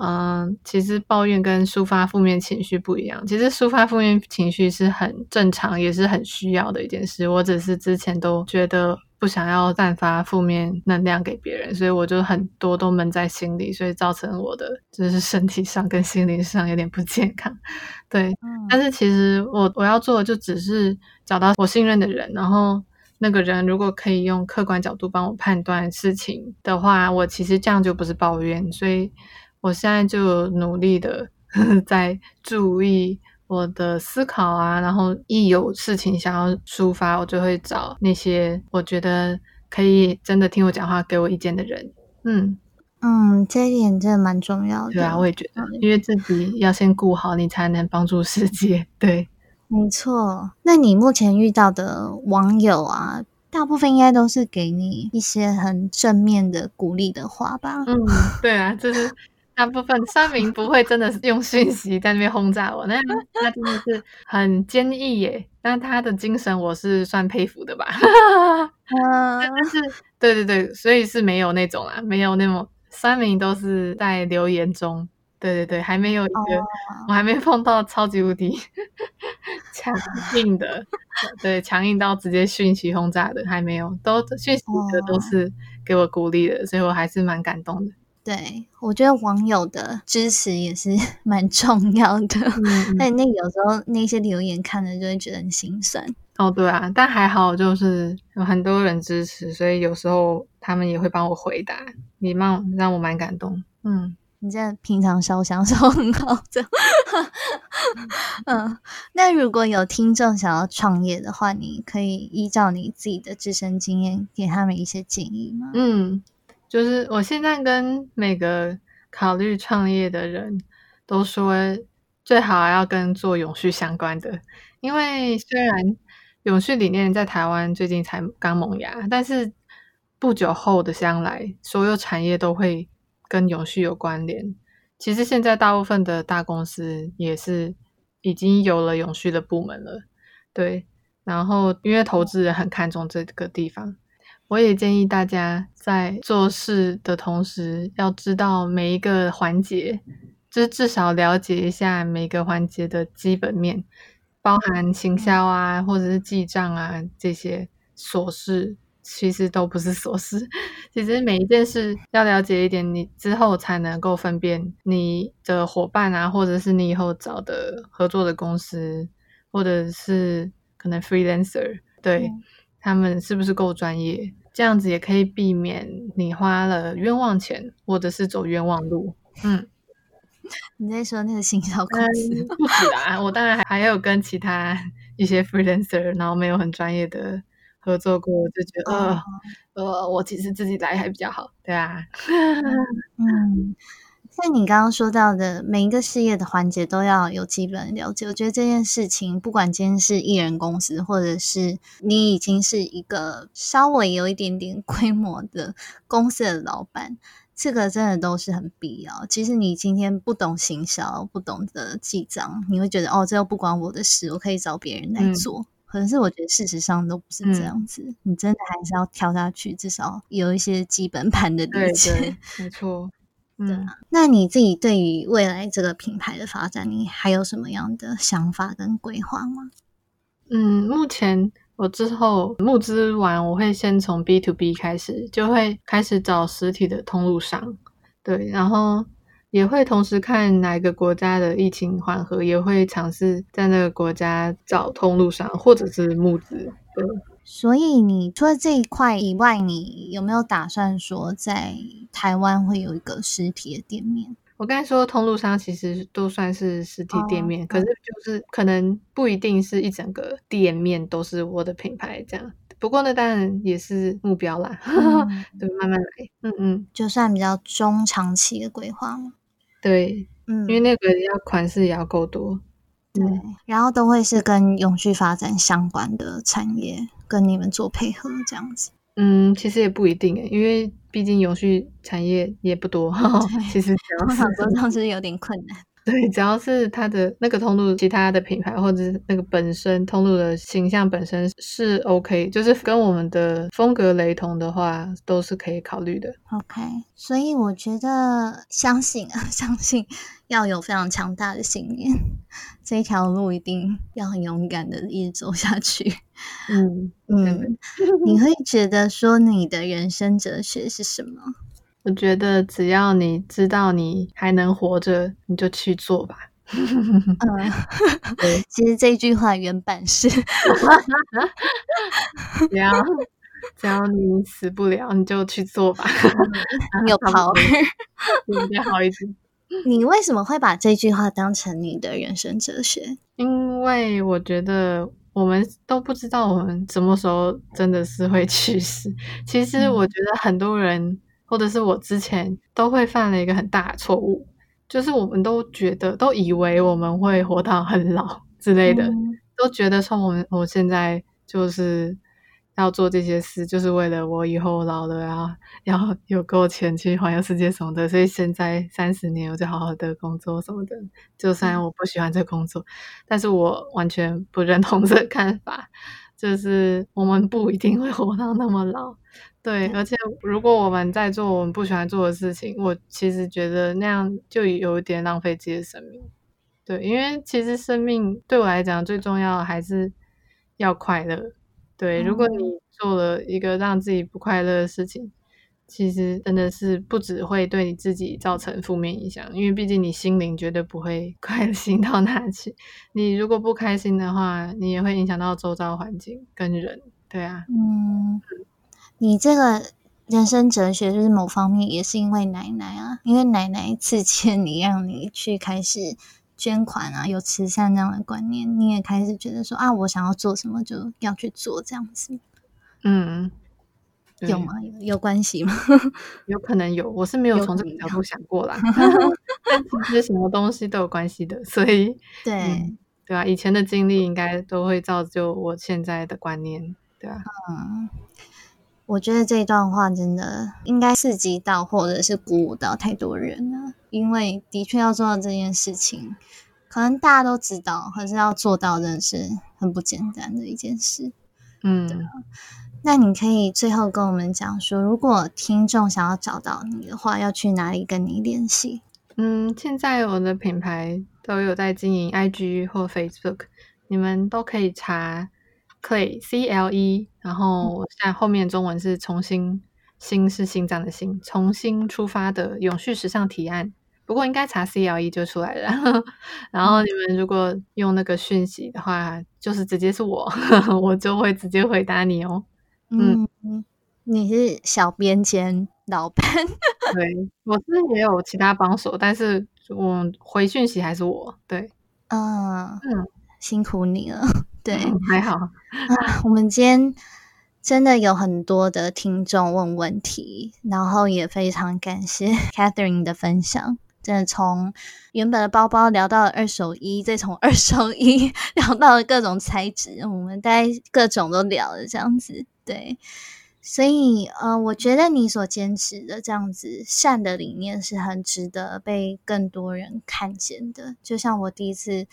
其实抱怨跟抒发负面情绪不一样，其实抒发负面情绪是很正常也是很需要的一件事，我只是之前都觉得不想要散发负面能量给别人，所以我就很多都闷在心里，所以造成我的就是身体上跟心灵上有点不健康。对，但是其实我要做的就只是找到我信任的人，然后那个人如果可以用客观角度帮我判断事情的话，我其实这样就不是抱怨，所以我现在就努力的在注意我的思考啊，然后一有事情想要抒发，我就会找那些我觉得可以真的听我讲话给我意见的人。这一点真的蛮重要的。对啊，我也觉得，因为自己要先顾好你才能帮助世界。对，没错。那你目前遇到的网友啊，大部分应该都是给你一些很正面的鼓励的话吧？对啊，就是大部分酸民不会真的用讯息在那边轰炸我，那他真的是很坚毅耶，但他的精神我是算佩服的吧但是对，所以是没有那种啊，没有那种酸民都是在留言中。对，还没有一个我还没碰到超级无敌强硬的对，强硬到直接讯息轰炸的还没有，都讯息的都是给我鼓励的，所以我还是蛮感动的。对，我觉得网友的支持也是蛮重要的，但有时候那些留言看了就会觉得很心酸。对啊，但还好就是有很多人支持，所以有时候他们也会帮我回答，也让我蛮感动。你这平常烧香烧很好的那如果有听众想要创业的话，你可以依照你自己的自身经验给他们一些建议吗？就是我现在跟每个考虑创业的人都说，最好要跟做永续相关的，因为虽然永续理念在台湾最近才刚萌芽，但是不久后的将来，所有产业都会跟永续有关联。其实现在大部分的大公司也是已经有了永续的部门了，对，然后因为投资人很看重这个地方。我也建议大家在做事的同时要知道每一个环节，就是至少了解一下每个环节的基本面，包含行销啊或者是记账啊，这些琐事其实都不是琐事，其实每一件事要了解一点，你之后才能够分辨你的伙伴啊，或者是你以后找的合作的公司，或者是可能 freelancer， 对，他们是不是够专业？这样子也可以避免你花了冤枉钱，或者是走冤枉路。你在说那个行销公司？不止啦，我当然还有跟其他一些 freelancer， 然后没有很专业的合作过，就觉得我其实自己来还比较好。对啊，像你刚刚说到的，每一个事业的环节都要有基本了解。我觉得这件事情，不管今天是艺人公司，或者是你已经是一个稍微有一点点规模的公司的老板，这个真的都是很必要。其实你今天不懂行销，不懂得记账，你会觉得哦，这又不关我的事，我可以找别人来做。可是我觉得事实上都不是这样子，你真的还是要跳下去，至少有一些基本盘的理解。对对，没错。对啊，那你自己对于未来这个品牌的发展，你还有什么样的想法跟规划吗？目前我之后募资完，我会先从 B2B 开始，就会开始找实体的通路商。对，然后也会同时看哪一个国家的疫情缓和，也会尝试在那个国家找通路商或者是募资。对，所以你除了这一块以外，你有没有打算说在台湾会有一个实体的店面？我刚才说通路商其实都算是实体店面，可是就是可能不一定是一整个店面都是我的品牌这样。不过呢，当然也是目标啦，对，慢慢来。就算比较中长期的规划嘛。对，因为那个要款式也要够多。对，然后都会是跟永续发展相关的产业跟你们做配合这样子。其实也不一定耶，因为毕竟永续产业也不多，其实只要想是有点困难。对，只要是它的那个通路其他的品牌，或者是那个本身通路的形象本身是 OK， 就是跟我们的风格雷同的话，都是可以考虑的。OK， 所以我觉得相信要有非常强大的信念，这条路一定要很勇敢的一直走下去。你会觉得说你的人生哲学是什么？我觉得只要你知道你还能活着，你就去做吧。其实这句话原版是只要你死不了，你就去做吧。你有power，比较好一点。你为什么会把这句话当成你的人生哲学？因为我觉得我们都不知道我们什么时候真的是会去世。其实我觉得很多人或者是我之前都会犯了一个很大的错误，就是我们都以为我们会活到很老之类的，都觉得说我现在就是要做这些事，就是为了我以后老了啊，要有够钱去环游世界什么的，所以现在30年我就好好的工作什么的，就算我不喜欢这工作，但是我完全不认同这个看法，就是我们不一定会活到那么老。对，而且如果我们在做我们不喜欢做的事情，我其实觉得那样就有一点浪费自己的生命。对，因为其实生命对我来讲最重要还是要快乐。对，如果你做了一个让自己不快乐的事情，其实真的是不只会对你自己造成负面影响，因为毕竟你心灵绝对不会开心到哪去。你如果不开心的话，你也会影响到周遭环境跟人。对啊。你这个人生哲学就是某方面也是因为奶奶啊，因为奶奶刺激你，让你去开始捐款啊，有慈善这样的观念，你也开始觉得说啊，我想要做什么就要去做这样子。有吗？有关系吗？有可能有，我是没有从这个角度想过啦。但其实什么东西都有关系的，所以对，对啊，以前的经历应该都会造就我现在的观念，对啊。我觉得这段话真的应该刺激到或者是鼓舞到太多人了，因为的确要做到这件事情可能大家都知道，可是要做到真的是很不简单的一件事。那你可以最后跟我们讲说，如果听众想要找到你的话，要去哪里跟你联系？现在我的品牌都有在经营 IG 或 Facebook， 你们都可以查CLÉ CLE， 然后像后面中文是重新，新是心脏的心，重新出发的永续时尚提案，不过应该查 CLE 就出来了。然后你们如果用那个讯息的话，就是直接是我，我就会直接回答你哦。你是小编兼老板？对，我是也有其他帮手，但是我回讯息还是我。对，辛苦你了。对，还好。我们今天真的有很多的听众问问题，然后也非常感谢 Catherine 的分享。真的从原本的包包聊到二手衣，再从二手衣聊到各种材质，我们大概各种都聊了这样子。对，所以我觉得你所坚持的这样子善的理念是很值得被更多人看见的。就像我第一次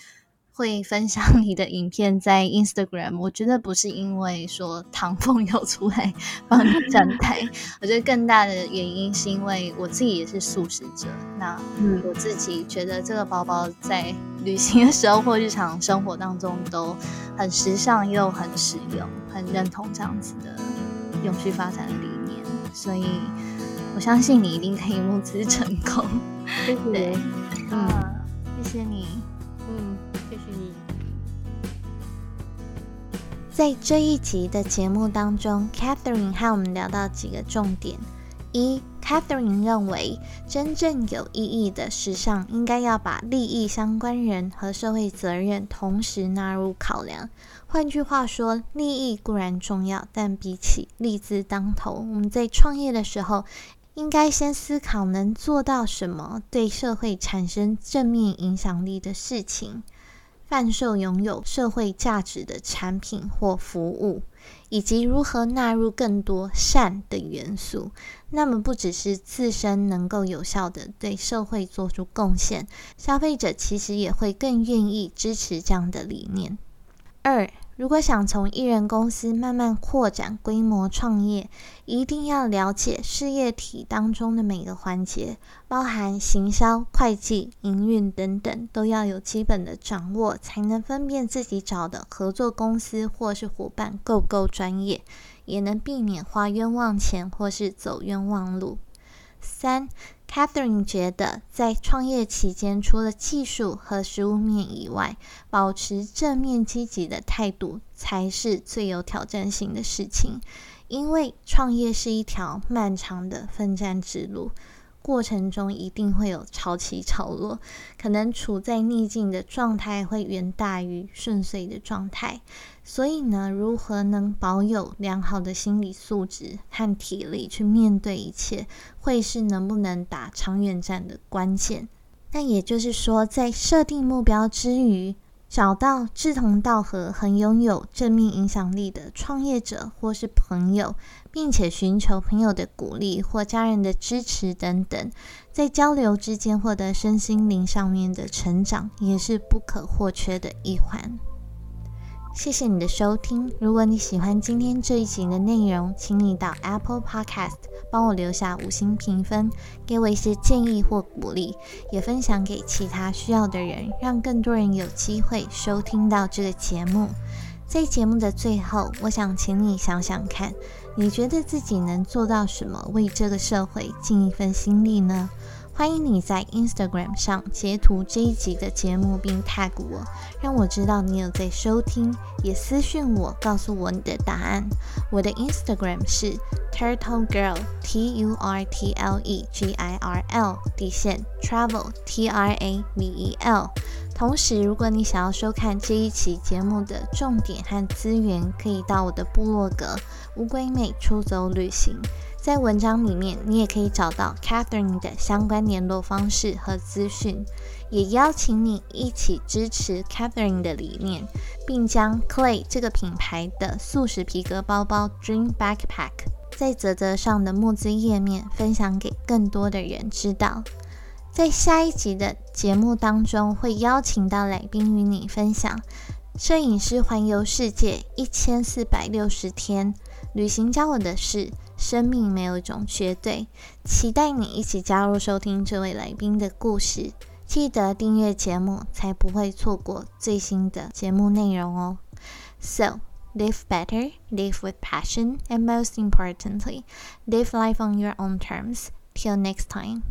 会分享你的影片在 Instagram， 我觉得不是因为说唐凤有出来帮你站台，我觉得更大的原因是因为我自己也是素食者，那我自己觉得这个包包在旅行的时候或日常生活当中都很时尚又很实用，很认同这样子的永续发展的理念，所以我相信你一定可以募资成功。谢谢。对，谢谢你。在这一集的节目当中， Catherine 和我们聊到几个重点。一， Catherine 认为真正有意义的时尚应该要把利益相关人和社会责任同时纳入考量。换句话说，利益固然重要，但比起利字当头，我们在创业的时候应该先思考能做到什么对社会产生正面影响力的事情，贩售拥有社会价值的产品或服务，以及如何纳入更多善的元素。那么不只是自身能够有效的对社会做出贡献，消费者其实也会更愿意支持这样的理念。二，如果想从一人公司慢慢扩展规模创业，一定要了解事业体当中的每个环节，包含行销、会计、营运等等，都要有基本的掌握，才能分辨自己找的合作公司或是伙伴够不够专业，也能避免花冤枉钱或是走冤枉路。三，Catherine 觉得在创业期间，除了技术和实务面以外，保持正面积极的态度才是最有挑战性的事情，因为创业是一条漫长的奋战之路，过程中一定会有潮起潮落，可能处在逆境的状态会远大于顺遂的状态。所以呢，如何能保有良好的心理素质和体力去面对一切，会是能不能打长远战的关键。那也就是说，在设定目标之余，找到志同道合、很拥有正面影响力的创业者或是朋友，并且寻求朋友的鼓励或家人的支持等等，在交流之间获得身心灵上面的成长，也是不可或缺的一环。谢谢你的收听，如果你喜欢今天这一集的内容，请你到 Apple Podcast 帮我留下5星评分，给我一些建议或鼓励，也分享给其他需要的人，让更多人有机会收听到这个节目。在节目的最后，我想请你想想看，你觉得自己能做到什么为这个社会尽一份心力呢？欢迎你在 Instagram 上截图这一集的节目并 tag 我，让我知道你有在收听，也私讯我告诉我你的答案。我的 Instagram 是 turtlegirl_travel_travel。同时，如果你想要收看这一期节目的重点和资源，可以到我的部落格乌龟妹出走旅行，在文章里面你也可以找到 Catherine 的相关联络方式和资讯。也邀请你一起支持 Catherine 的理念，并将 CLÉ 这个品牌的素食皮革包包 Dream Backpack 在嘖嘖上的募资页面分享给更多的人知道。在下一集的节目当中，会邀请到来宾与你分享摄影师环游世界1460天，旅行教我的事，生命没有一种绝对。期待你一起加入收听这位来宾的故事，记得订阅节目，才不会错过最新的节目内容哦。So, live better, live with passion, and most importantly, live life on your own terms. Till next time.